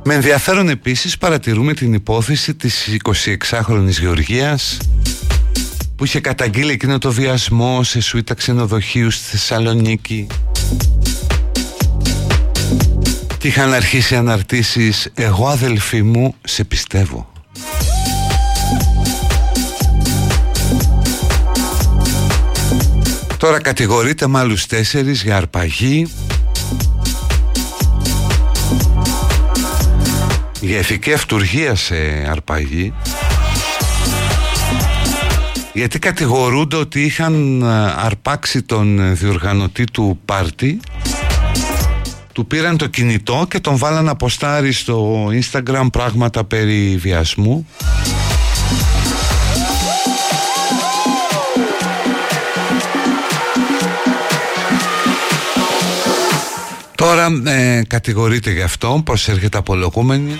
Με ενδιαφέρον επίσης παρατηρούμε την υπόθεση της 26χρονης Γεωργίας που είχε καταγγείλει εκείνο το βιασμό σε σουίτα ξενοδοχείου στη Θεσσαλονίκη και είχαν αρχίσει αναρτήσεις «Εγώ αδελφή μου, σε πιστεύω». Τώρα κατηγορείται με άλλους 4 για αρπαγή, για ηθική αυτουργία σε αρπαγή, γιατί κατηγορούνται ότι είχαν αρπάξει τον διοργανωτή του πάρτι, του πήραν το κινητό και τον βάλαν να ποστάρει στο Instagram πράγματα περί βιασμού. Τώρα κατηγορείται γι' αυτό, προσέρχεται απολογούμενη.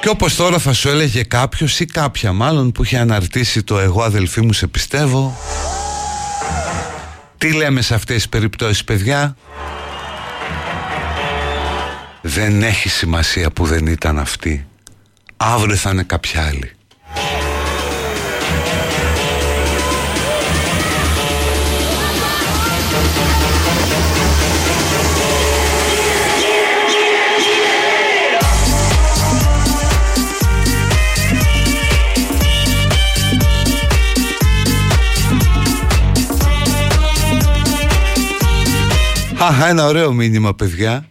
Και όπως τώρα θα σου έλεγε κάποιος ή κάποια μάλλον που είχε αναρτήσει το «Εγώ αδελφή μου, σε πιστεύω», τι λέμε σε αυτές τις περιπτώσεις, παιδιά? Δεν έχει σημασία που δεν ήταν αυτή. Αύριο θα είναι κάποια άλλη. Αχα, ένα ωραίο μήνυμα, παιδιά.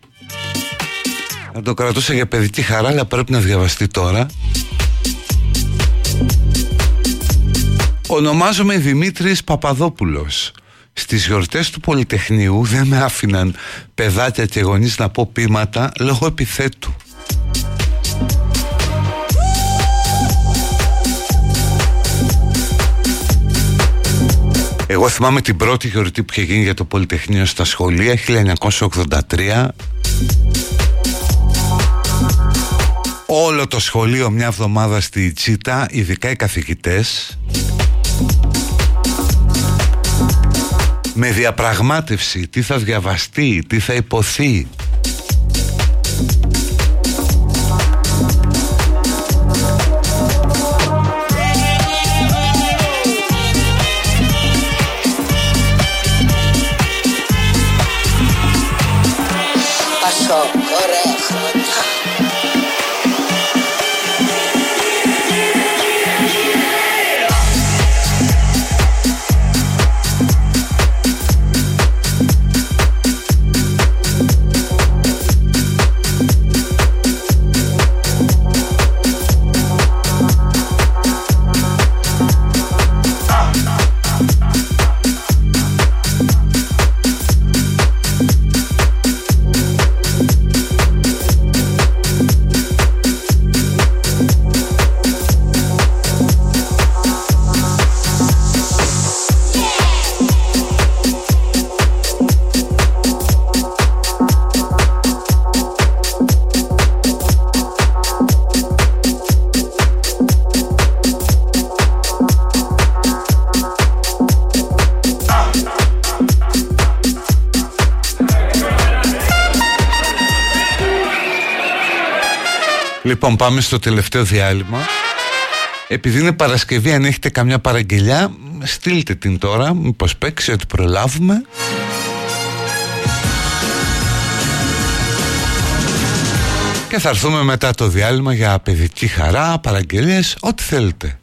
Να το κρατούσα για παιδική χαρά, αλλά πρέπει να διαβαστεί τώρα. Ονομάζομαι Δημήτρης Παπαδόπουλος. Στις γιορτές του Πολυτεχνείου δεν με άφηναν παιδάκια και γονείς να πω ποίηματα λόγω επιθέτου. Εγώ θυμάμαι την πρώτη γιορτή που είχε γίνει για το Πολυτεχνείο στα σχολεία, 1983. Όλο το σχολείο μια εβδομάδα στη Τσίτα, ειδικά οι καθηγητές, με διαπραγμάτευση τι θα διαβαστεί, τι θα υποθεί. Λοιπόν, πάμε στο τελευταίο διάλειμμα. Επειδή είναι Παρασκευή, αν έχετε καμιά παραγγελιά, στείλτε την τώρα, μήπως παίξει, ότι προλάβουμε. Και θα έρθουμε μετά το διάλειμμα για παιδική χαρά, παραγγελίες, ό,τι θέλετε.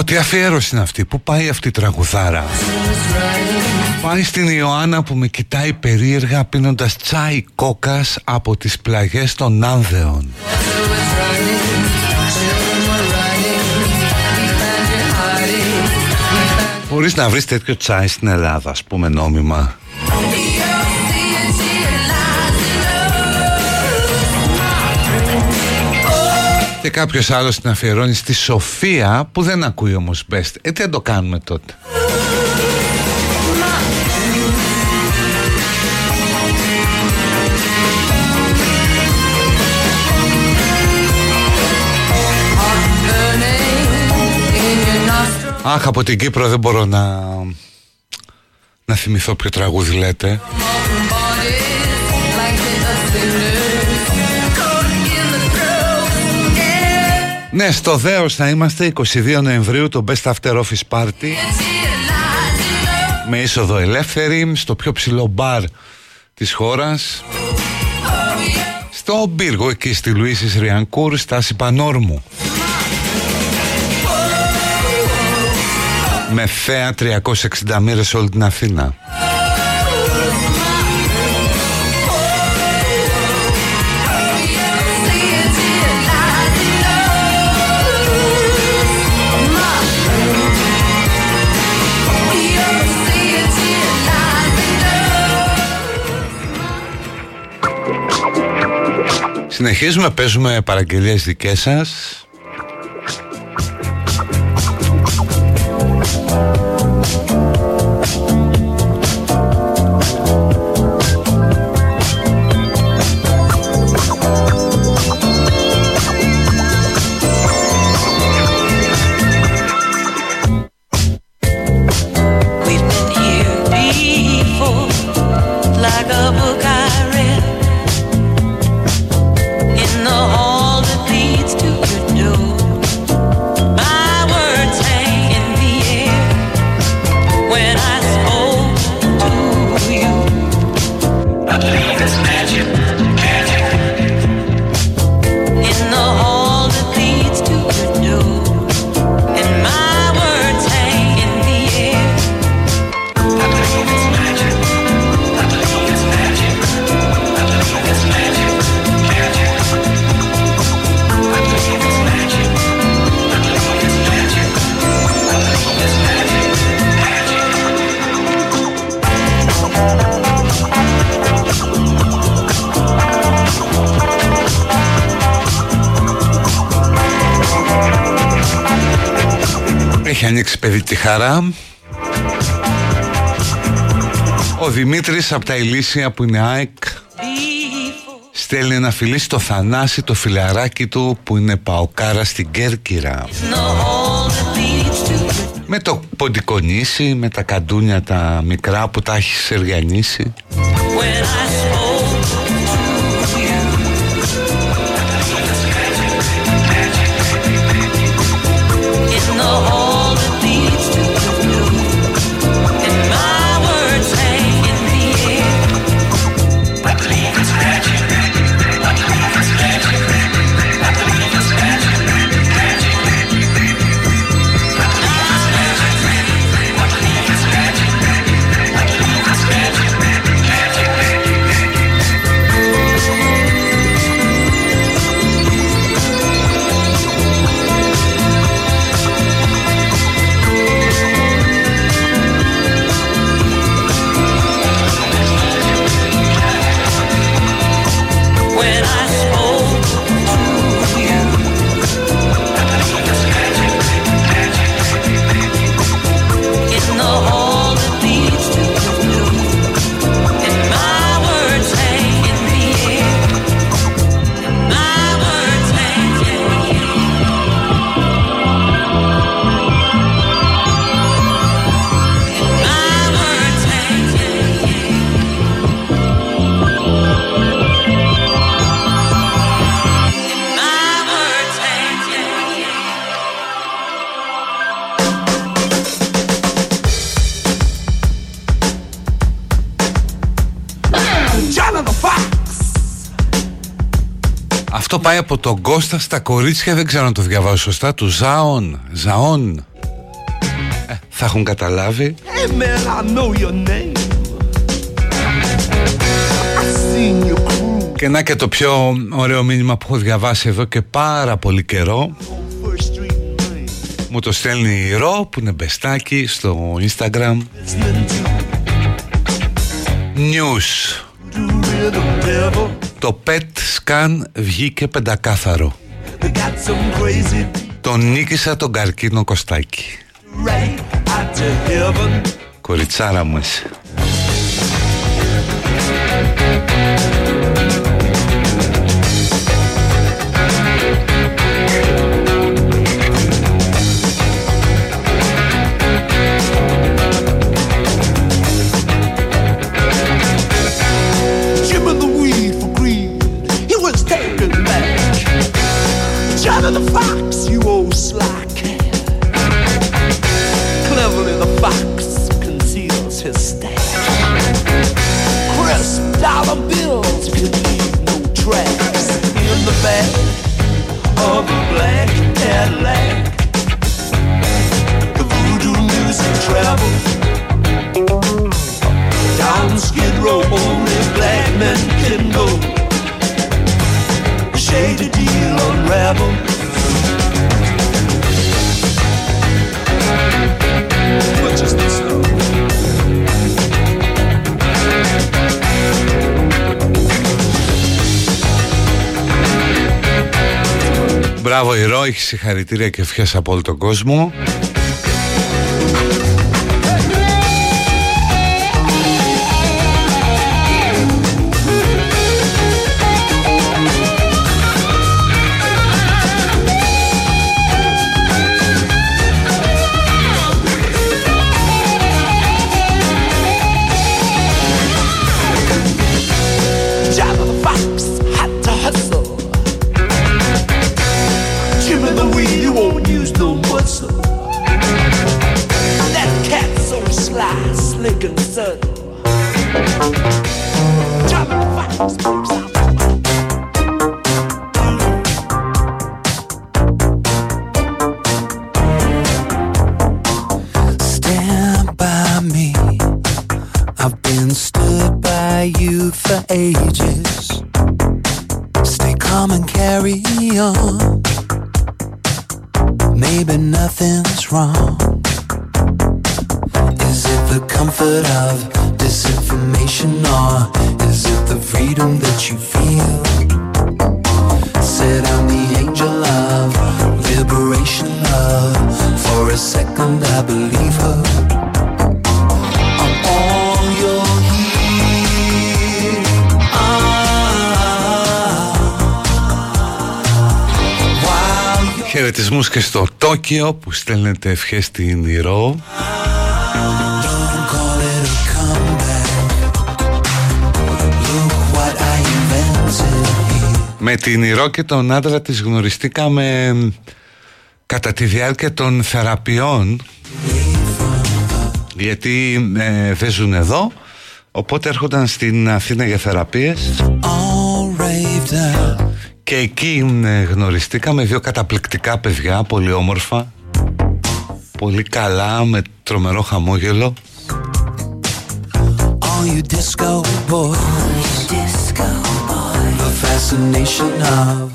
πω τι αφιέρωση είναι αυτή. Πού πάει αυτή η τραγουδάρα? Πάει στην Ιωάννα που με κοιτάει περίεργα πίνοντας τσάι κόκας από τις πλαγιές των Άνδεων. Μπορείς να βρεις τέτοιο τσάι στην Ελλάδα, ας πούμε, νόμιμα? Και κάποιος άλλος την αφιερώνει στη Σοφία που δεν ακούει όμως best. Τι δεν το κάνουμε τότε? Αχ, από την Κύπρο δεν μπορώ να θυμηθώ ποιο τραγούδι λέτε. Ναι, στο Δέος θα είμαστε 22 Νοεμβρίου, το Best After Office Party, με είσοδο ελεύθερη, στο πιο ψηλό μπαρ της χώρας, στο Πύργο, εκεί στη Λουίσης Ριανκούρ, στάση Πανόρμου, με θέα 360 μοίρες όλη την Αθήνα. Συνεχίζουμε, παίζουμε παραγγελίες δικές σας. Παιδί τη χαρά. Ο Δημήτρης από τα Ηλίσια που είναι ΑΕΚ στέλνει να φιλήσει το Θανάση, το φιλαράκι του που είναι παοκάρα στην Κέρκυρα, με το ποντικό νήσι, με τα καντούνια τα μικρά που τα έχει σεργιανίσει. Αυτό πάει από τον Κώστα στα κορίτσια, δεν ξέρω να το διαβάζω σωστά, του Ζαών. θα έχουν καταλάβει. Hey man, I know your name. I've seen you. Και να και το πιο ωραίο μήνυμα που έχω διαβάσει εδώ και πάρα πολύ καιρό. Μου το στέλνει η Ρο που είναι μπεστάκι στο Instagram. News. Το PET scan βγήκε πεντακάθαρο. Τον νίκησα τον καρκίνο Κωστάκη. Κοριτσάρα μου εσύ. Μπράβο η Ρο, έχει συγχαρητήρια και ευχές από όλο τον κόσμο. Και στο Τόκιο που στέλνετε ευχές στην Ηρώ. Με την Ηρώ και τον άντρα της γνωριστήκαμε κατά τη διάρκεια των θεραπείων, γιατί δεν ζουν εδώ, οπότε έρχονταν στην Αθήνα για θεραπείες. Και εκεί γνωριστήκαμε, δύο καταπληκτικά παιδιά, πολύ όμορφα, πολύ καλά, με τρομερό χαμόγελο.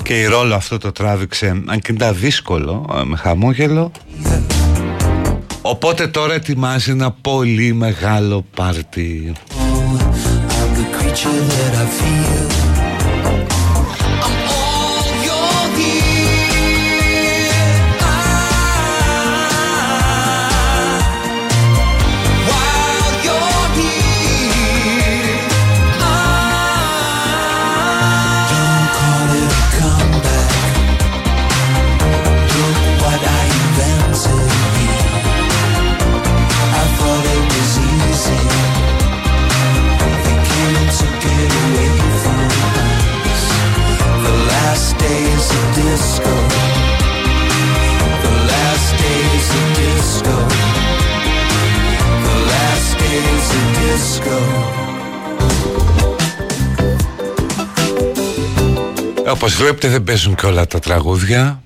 Και η Ρόλο αυτό το τράβηξε, αν και ήταν δύσκολο, με χαμόγελο. Οπότε τώρα ετοιμάζει ένα πολύ μεγάλο πάρτι. Όπως βλέπετε δεν παίζουν και όλα τα τραγούδια.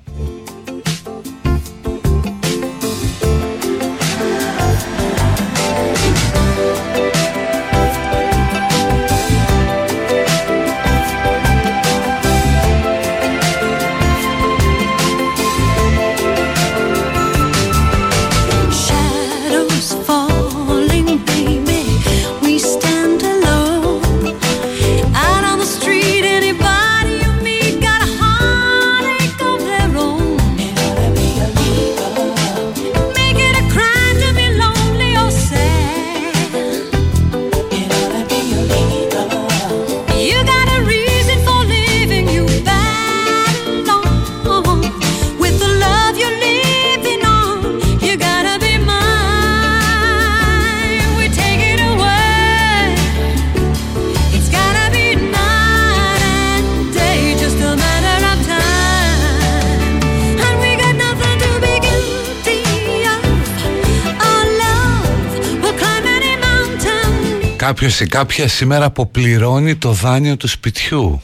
Κάποιος ή κάποια σήμερα αποπληρώνει το δάνειο του σπιτιού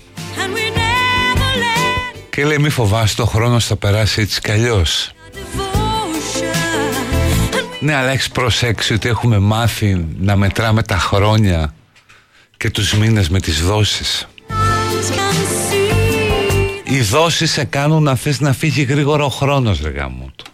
και λέει μη φοβάσαι, το χρόνος θα περάσει έτσι κι αλλιώς. Ναι, αλλά έχεις προσέξει ότι έχουμε μάθει να μετράμε τα χρόνια και τους μήνες με τις δόσεις? Οι δόσεις σε κάνουν να θες να φύγει γρήγορα ο χρόνος, ρε γάμο του.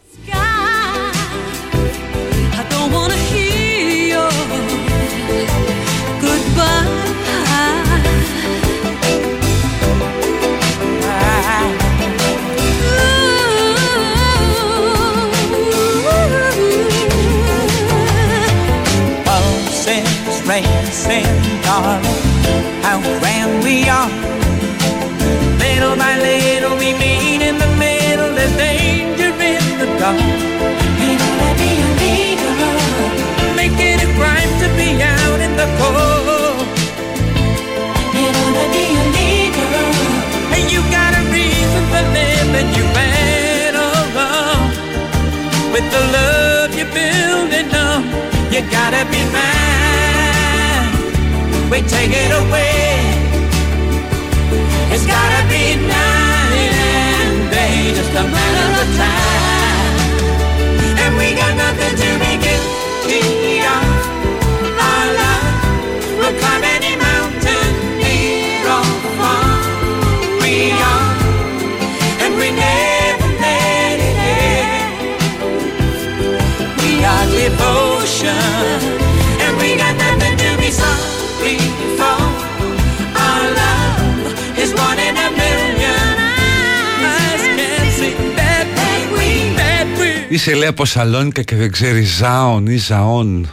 Είσαι λέει από σαλόνικα και δεν ξέρει ζάων ή ζαών.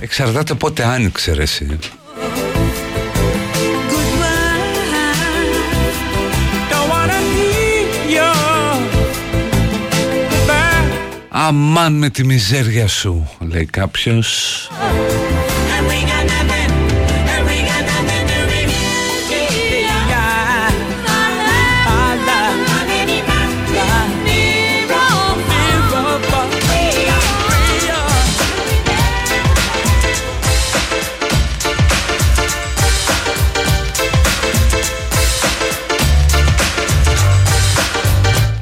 Εξαρτάται πότε άνοιξε ρε εσύ. Αμάν με τη μιζέρια σου, λέει κάποιος.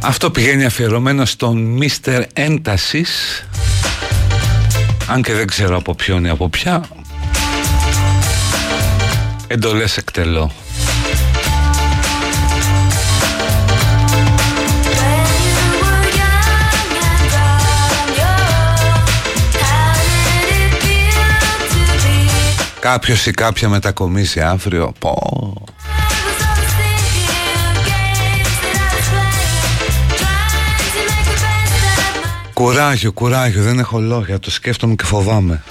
Αυτό πηγαίνει αφιερωμένο στον Μίστερ Έντασης, αν και δεν ξέρω από ποιον ή από ποια. Εντολές εκτελώ. Κάποιος ή κάποια μετακομίζει αύριο. Πω. Κουράγιο, κουράγιο, δεν έχω λόγια, το σκέφτομαι και φοβάμαι.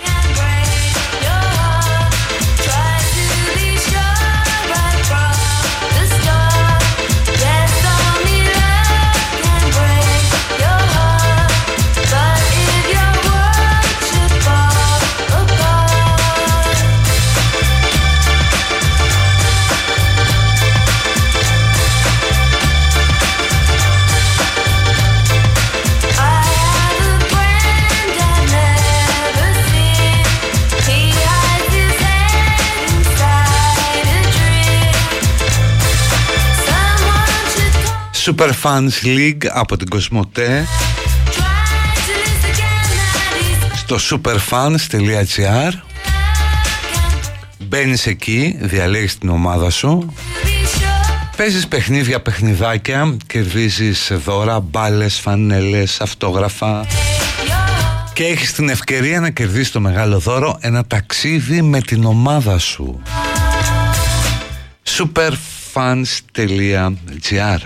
Super Fans League από την Κοσμοτέ στο superfans.gr. Μπαίνεις εκεί, διαλέγεις την ομάδα σου, παίζεις παιχνίδια, παιχνιδάκια, κερδίζεις δώρα, μπάλες, φανέλες, αυτόγραφα και έχεις την ευκαιρία να κερδίσεις το μεγάλο δώρο, ένα ταξίδι με την ομάδα σου. superfans.gr.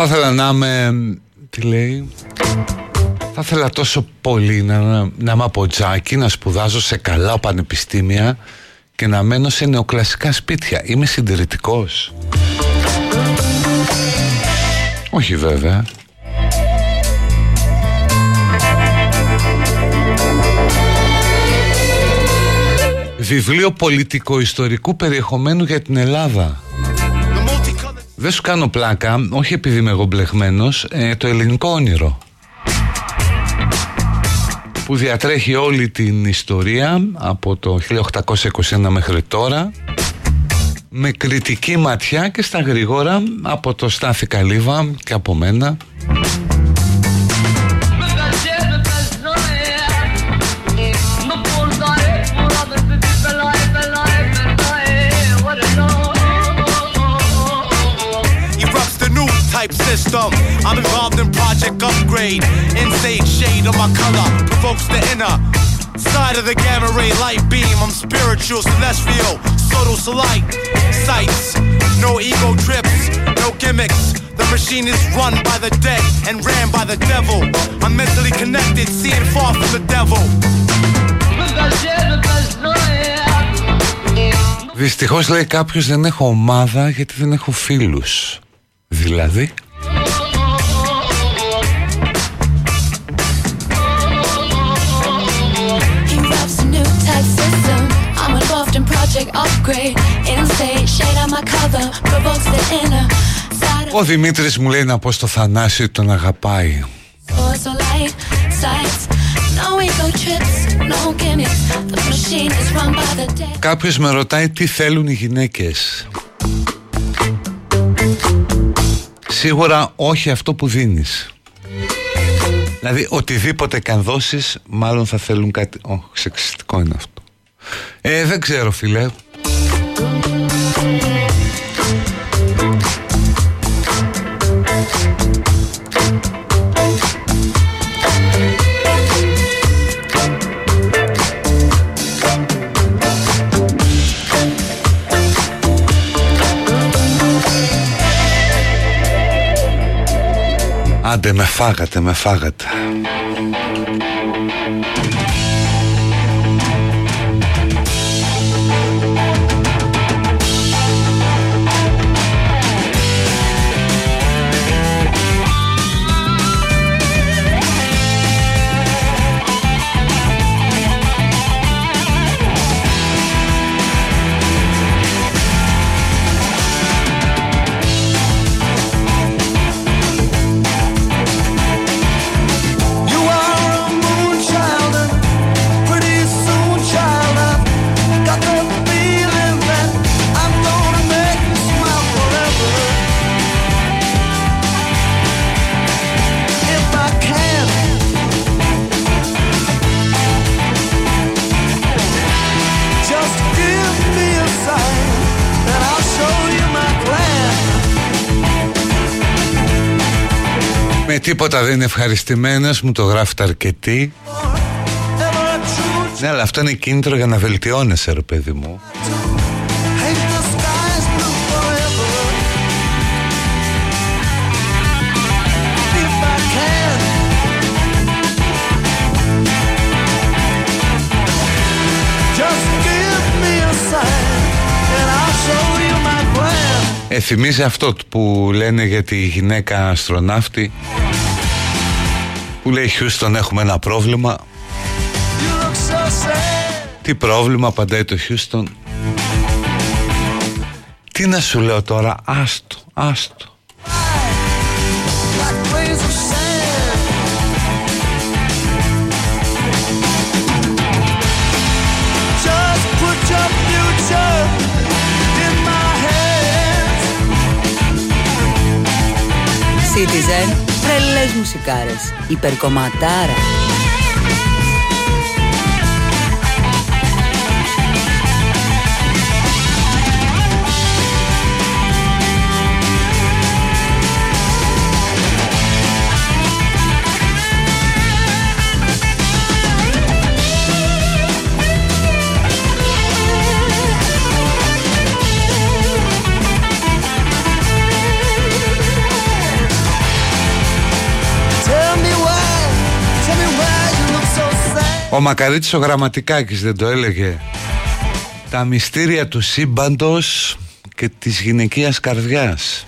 Θα ήθελα να είμαι... Τι λέει... Θα ήθελα τόσο πολύ να είμαι από Τζάκη, να σπουδάζω σε καλά πανεπιστήμια και να μένω σε νεοκλασικά σπίτια. Είμαι συντηρητικός? Όχι βέβαια. Βιβλίο πολιτικο-ιστορικού περιεχομένου για την Ελλάδα. Δεν σου κάνω πλάκα, όχι επειδή είμαι εγώ μπλεγμένος, το ελληνικό όνειρο που διατρέχει όλη την ιστορία από το 1821 μέχρι τώρα, με κριτική ματιά και στα γρήγορα από το Στάθη Καλύβα και από μένα. System. I'm involved in project upgrade. Insane shade of my color provokes the inner side of the gamma ray light beam. I'm spiritual, celestial, subtle, slight sights. No ego trips, no gimmicks. The machine is run by the dead and ran by the devil. I'm mentally connected, seeing far from the devil. Δυστυχώς, λέει κάποιος, δεν έχω ομάδα γιατί δεν έχω φίλους. Δηλαδή, ο Δημήτρης μου λέει να πω στο Θανάση ότι τον αγαπάει. Κάποιος με ρωτάει τι θέλουν οι γυναίκες. Σίγουρα όχι αυτό που δίνεις. Δηλαδή οτιδήποτε καν δώσεις, μάλλον θα θέλουν κάτι. Όχι, σεξιστικό είναι αυτό. Δεν ξέρω, φίλε. Άντε, με φάγατε. Τίποτα δεν είναι ευχαριστημένος, μου το γράφετε αρκετοί. Ναι, αλλά αυτό είναι κίνητρο για να βελτιώνεσαι, ρε παιδί μου. Θυμίζει αυτό που λένε για τη γυναίκα αστροναύτη, που λέει Χιούστον έχουμε ένα πρόβλημα. Τι πρόβλημα, απαντάει το Χιούστον. Τι να σου λέω τώρα, άστο. Citizen, τρελές μουσικάρες, υπερκομματάρα. Ο Μακαρίτης ο Γραμματικάκης δεν το έλεγε? Τα μυστήρια του σύμπαντος και της γυναικείας καρδιάς.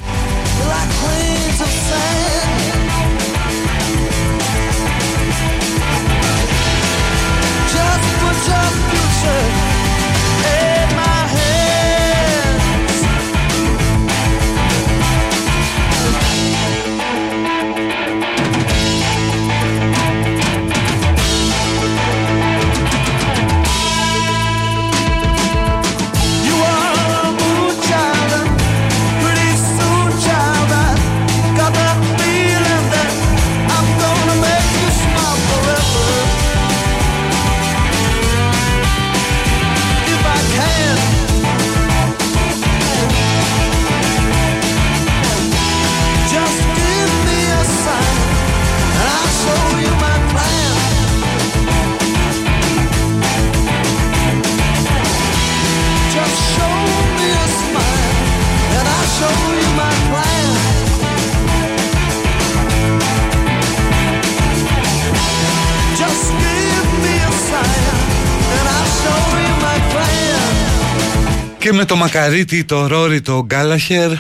Και με το Μακαρίτη, το Ρόρι, το Γκάλαχερ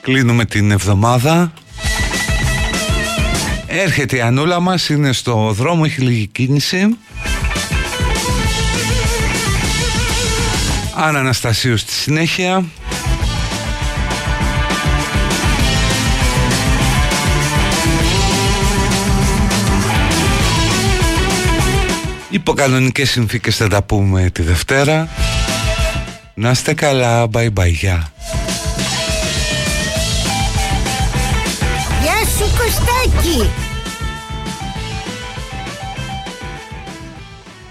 κλείνουμε την εβδομάδα. Έρχεται η Ανούλα μας, είναι στο δρόμο, έχει λίγη κίνηση. Άνα Αναστασίου στη συνέχεια. Υπό κανονικές συνθήκες θα τα πούμε τη Δευτέρα. Να είστε καλά, bye bye, γεια. Γεια σου Κωστάκη.